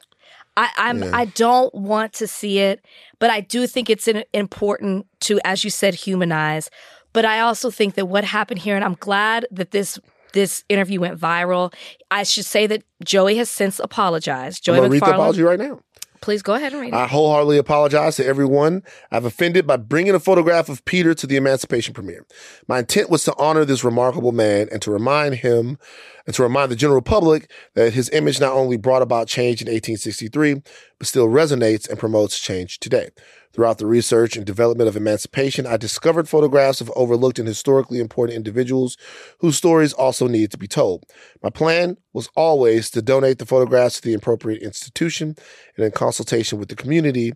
I I'm, yeah. I don't want to see it, but I do think it's in, important to, as you said, humanize. But I also think that what happened here, and I'm glad that this this interview went viral. I should say that Joey has since apologized. Joey I'm gonna McFarlane, read the apology right now. Please go ahead and read it. I wholeheartedly apologize to everyone I've offended by bringing a photograph of Peter to the Emancipation premiere. My intent was to honor this remarkable man and to remind him and to remind the general public that his image not only brought about change in eighteen sixty-three, but still resonates and promotes change today. Throughout the research and development of emancipation, I discovered photographs of overlooked and historically important individuals whose stories also needed to be told. My plan was always to donate the photographs to the appropriate institution and in consultation with the community,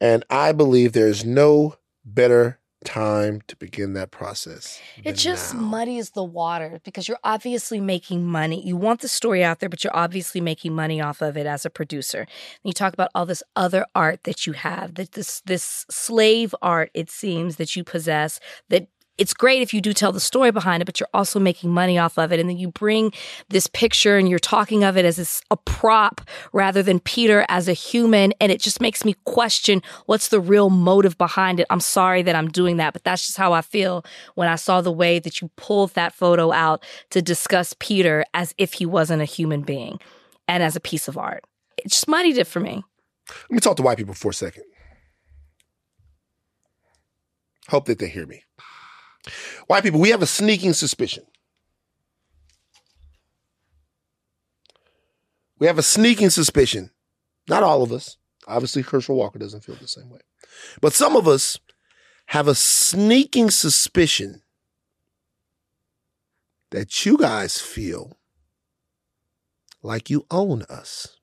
and I believe there is no better time to begin that process. It just now. muddies the water because you're obviously making money. You want the story out there, but you're obviously making money off of it as a producer. And you talk about all this other art that you have, that this this slave art, it seems, that you possess, that it's great if you do tell the story behind it, but you're also making money off of it. And then you bring this picture and you're talking of it as this, a prop rather than Peter as a human. And it just makes me question what's the real motive behind it. I'm sorry that I'm doing that, but that's just how I feel when I saw the way that you pulled that photo out to discuss Peter as if he wasn't a human being and as a piece of art. It just muddied it for me. Let me talk to white people for a second. Hope that they hear me. White people, we have a sneaking suspicion. We have a sneaking suspicion. Not all of us. Obviously, Herschel Walker doesn't feel the same way. But some of us have a sneaking suspicion that you guys feel like you own us.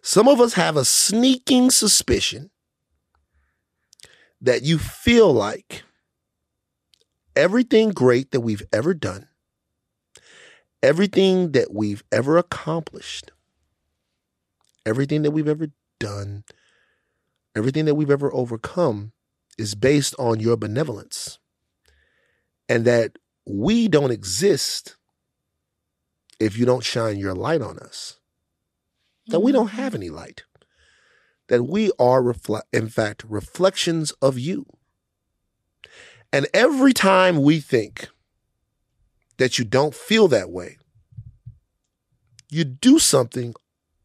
Some of us have a sneaking suspicion that you feel like everything great that we've ever done, everything that we've ever accomplished, everything that we've ever done, everything that we've ever overcome is based on your benevolence, and that we don't exist if you don't shine your light on us, that we don't have any light. That we are, refle- in fact, reflections of you. And every time we think that you don't feel that way, you do something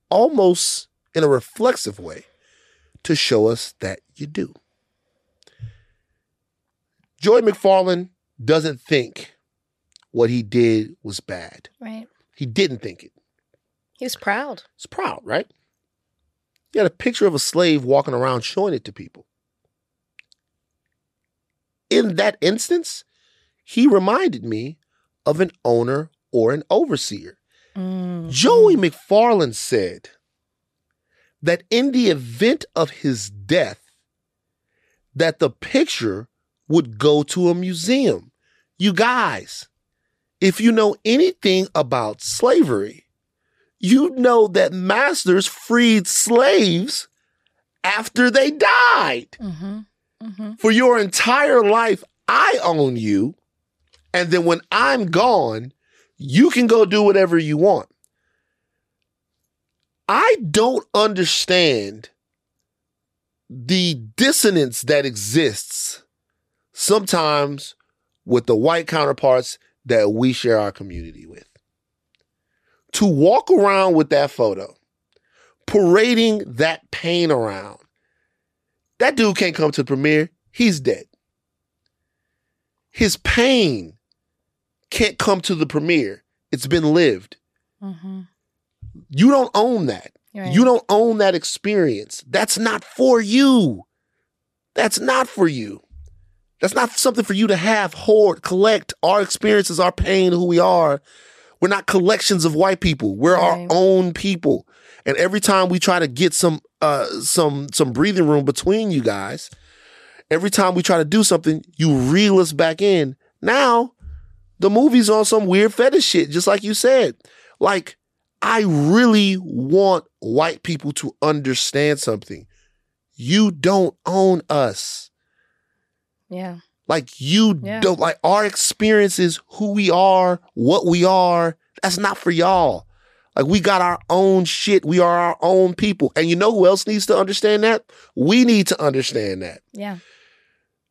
almost in a reflexive way to show us that you do. Joy McFarlane doesn't think what he did was bad. Right. He didn't think it. He was proud. He's proud, right? You had a picture of a slave walking around showing it to people. In that instance, he reminded me of an owner or an overseer. Mm. Joey McFarlane said that in the event of his death, that the picture would go to a museum. You guys, if you know anything about slavery, you know that masters freed slaves after they died. Mm-hmm. Mm-hmm. For your entire life, I own you. And then when I'm gone, you can go do whatever you want. I don't understand the dissonance that exists sometimes with the white counterparts that we share our community with. To walk around with that photo, parading that pain around, that dude can't come to the premiere. He's dead. His pain can't come to the premiere. It's been lived. Mm-hmm. You don't own that. Right. You don't own that experience. That's not for you. That's not for you. That's not something for you to have, hoard, collect. Our experiences, our pain, who we are. We're not collections of white people. We're right. our own people. And every time we try to get some uh, some some breathing room between you guys, every time we try to do something, you reel us back in. Now, the movie's on some weird fetish shit, just like you said. Like, I really want white people to understand something. You don't own us. Yeah. Like, you yeah. don't, like, our experiences, who we are, what we are, that's not for y'all. Like, we got our own shit. We are our own people. And you know who else needs to understand that? We need to understand that. Yeah.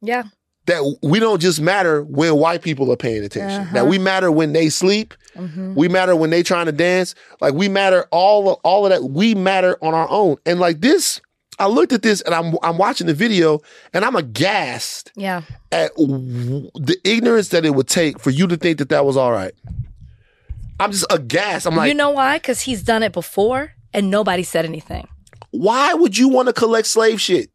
Yeah. That we don't just matter when white people are paying attention. Uh-huh. That we matter when they sleep. Mm-hmm. We matter when they trying to dance. Like, we matter all of, all of that. We matter on our own. And, like, this... I looked at this and I'm I'm watching the video and I'm aghast yeah. at w- the ignorance that it would take for you to think that that was all right. I'm just aghast. I'm like, you know why? Because he's done it before and nobody said anything. Why would you want to collect slave shit?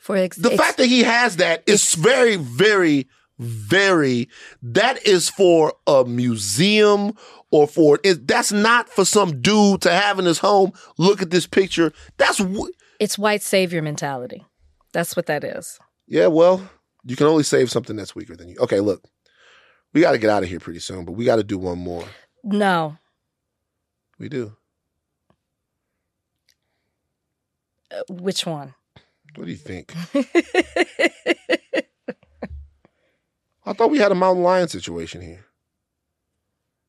For ex- the ex- fact that he has that is ex- very, very, very, that is for a museum or for, it, that's not for some dude to have in his home. Look at this picture. That's what. It's white savior mentality. That's what that is. Yeah, well, you can only save something that's weaker than you. Okay, look, we got to get out of here pretty soon, but we got to do one more. No. We do. Uh, which one? What do you think? I thought we had a mountain lion situation here.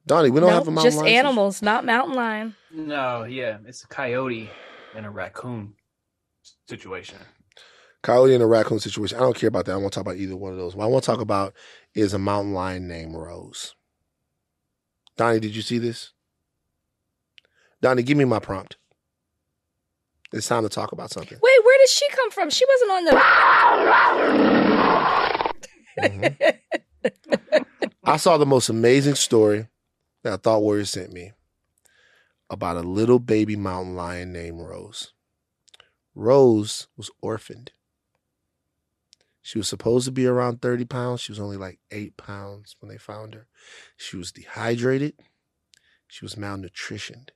Donnie, we don't nope, have a mountain just lion. Just animals, situation. Not mountain lion. No, yeah, it's a coyote and a raccoon situation. Coyote and a raccoon situation. I don't care about that. I won't talk about either one of those. What I want to talk about is a mountain lion named Rose. Donnie, did you see this? Donnie, give me my prompt. It's time to talk about something. Wait, where did she come from? She wasn't on the... Mm-hmm. I saw the most amazing story that I Thought Warrior sent me about a little baby mountain lion named Rose. Rose was orphaned. She was supposed to be around thirty pounds. She was only like eight pounds when they found her. She was dehydrated. She was malnutritioned.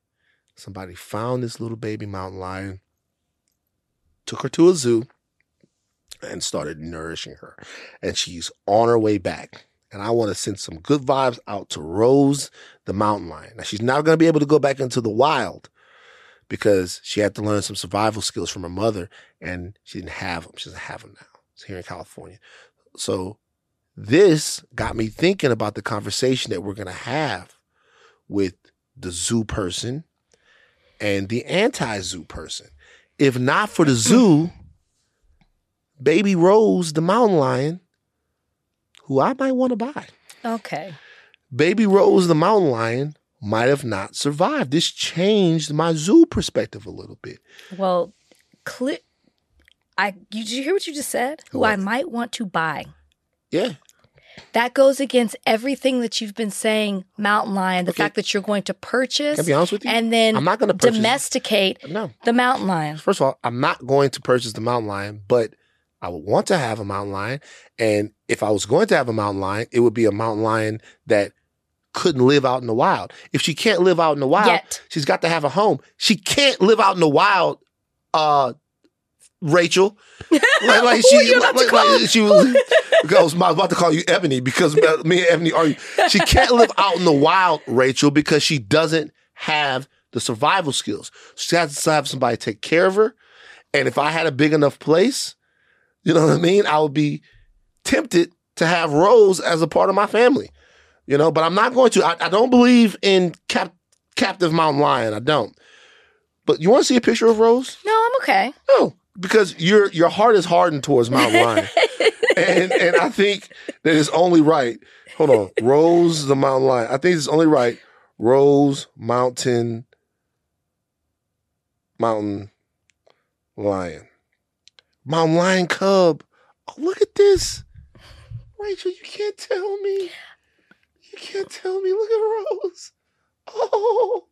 Somebody found this little baby mountain lion, took her to a zoo, and started nourishing her. And she's on her way back. And I want to send some good vibes out to Rose, the mountain lion. Now, she's not going to be able to go back into the wild because she had to learn some survival skills from her mother, and she didn't have them. She doesn't have them now. Here in California. So this got me thinking about the conversation that we're going to have with the zoo person and the anti-zoo person. If not for the zoo, baby Rose, the mountain lion, who I might want to buy. Okay. Baby Rose, the mountain lion, might have not survived. This changed my zoo perspective a little bit. Well, click. I, you, did you hear what you just said? Who I might want to buy. Yeah. That goes against everything that you've been saying, mountain lion, the okay. fact that you're going to purchase. Can I be honest with you? And then I'm not going to purchase, domesticate no. the mountain lion. First of all, I'm not going to purchase the mountain lion, but I would want to have a mountain lion. And if I was going to have a mountain lion, it would be a mountain lion that couldn't live out in the wild. If she can't live out in the wild, Yet. she's got to have a home. She can't live out in the wild, uh, Rachel, like, like she, Ooh, like, like, like she was, I was about to call you Ebony because me and Ebony are. She can't live out in the wild, Rachel, because she doesn't have the survival skills. She has to have somebody take care of her. And if I had a big enough place, you know what I mean, I would be tempted to have Rose as a part of my family, you know. But I'm not going to. I, I don't believe in cap, captive mountain lion. I don't. But you want to see a picture of Rose? No, I'm okay. Oh. Because your your heart is hardened towards Mount Lion. and and I think that it's only right. Hold on. Rose the Mountain Lion. I think it's only right. Rose Mountain Mountain Lion. Mountain Lion Cub. Oh, look at this. Rachel, you can't tell me. You can't tell me. Look at Rose. Oh.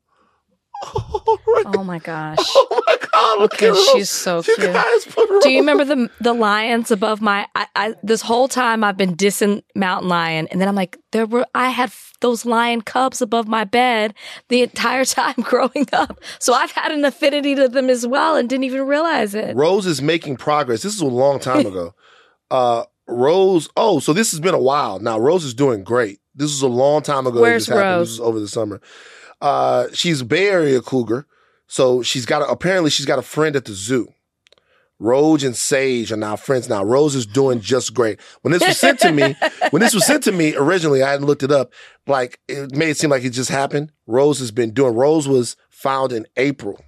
Oh, oh my gosh! Oh my god! Look okay, at she's Rose. So cute. You guys put Rose. Do you remember the the lions above my? I, I, this whole time I've been dissing mountain lion, and then I'm like, there were I had f- those lion cubs above my bed the entire time growing up, so I've had an affinity to them as well, and didn't even realize it. Rose is making progress. This is a long time ago. uh, Rose. Oh, so this has been a while now. Rose is doing great. This is a long time ago. Where's this happened. Rose? This was over the summer. Uh, she's a Bay Area cougar, so she's got a, apparently she's got a friend at the zoo. Rose and Sage are now friends. Now Rose is doing just great. When this was sent to me, when this was sent to me originally, I hadn't looked it up. Like it made it seem like it just happened. Rose has been doing. Rose was found in April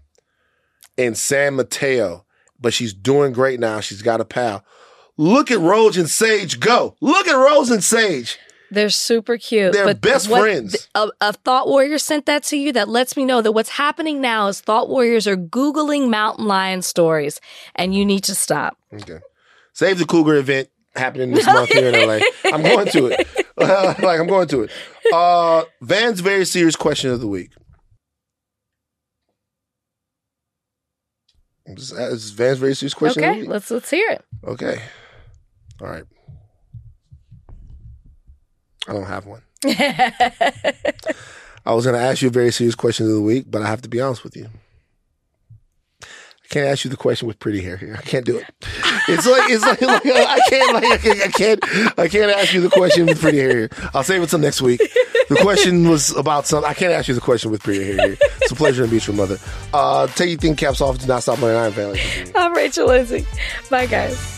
in San Mateo, but she's doing great now. She's got a pal. Look at Rose and Sage go. Look at Rose and Sage. They're super cute. They're but best what, friends. A, a Thought Warrior sent that to you. That lets me know that what's happening now is Thought Warriors are Googling mountain lion stories, and you need to stop. Okay. Save the Cougar event happening this month here in L A. I'm going to it. like, I'm going to it. Uh, Van's very serious question of the week. Is Vance ready to see his question? Okay, let's let's hear it. Okay. All right. I don't have one. I was going to ask you a very serious question of the week, but I have to be honest with you. I can't ask you the question with pretty hair here. I can't do it. It's like it's like, like I can't like I can't, I can't I can't ask you the question with pretty hair here. I'll save it till next week. The question was about something. I can't ask you the question with pretty hair here. It's a pleasure to meet your mother. Uh, take your thin caps off. Do not stop my iron family. I'm Rachel Lindsay. Bye, guys.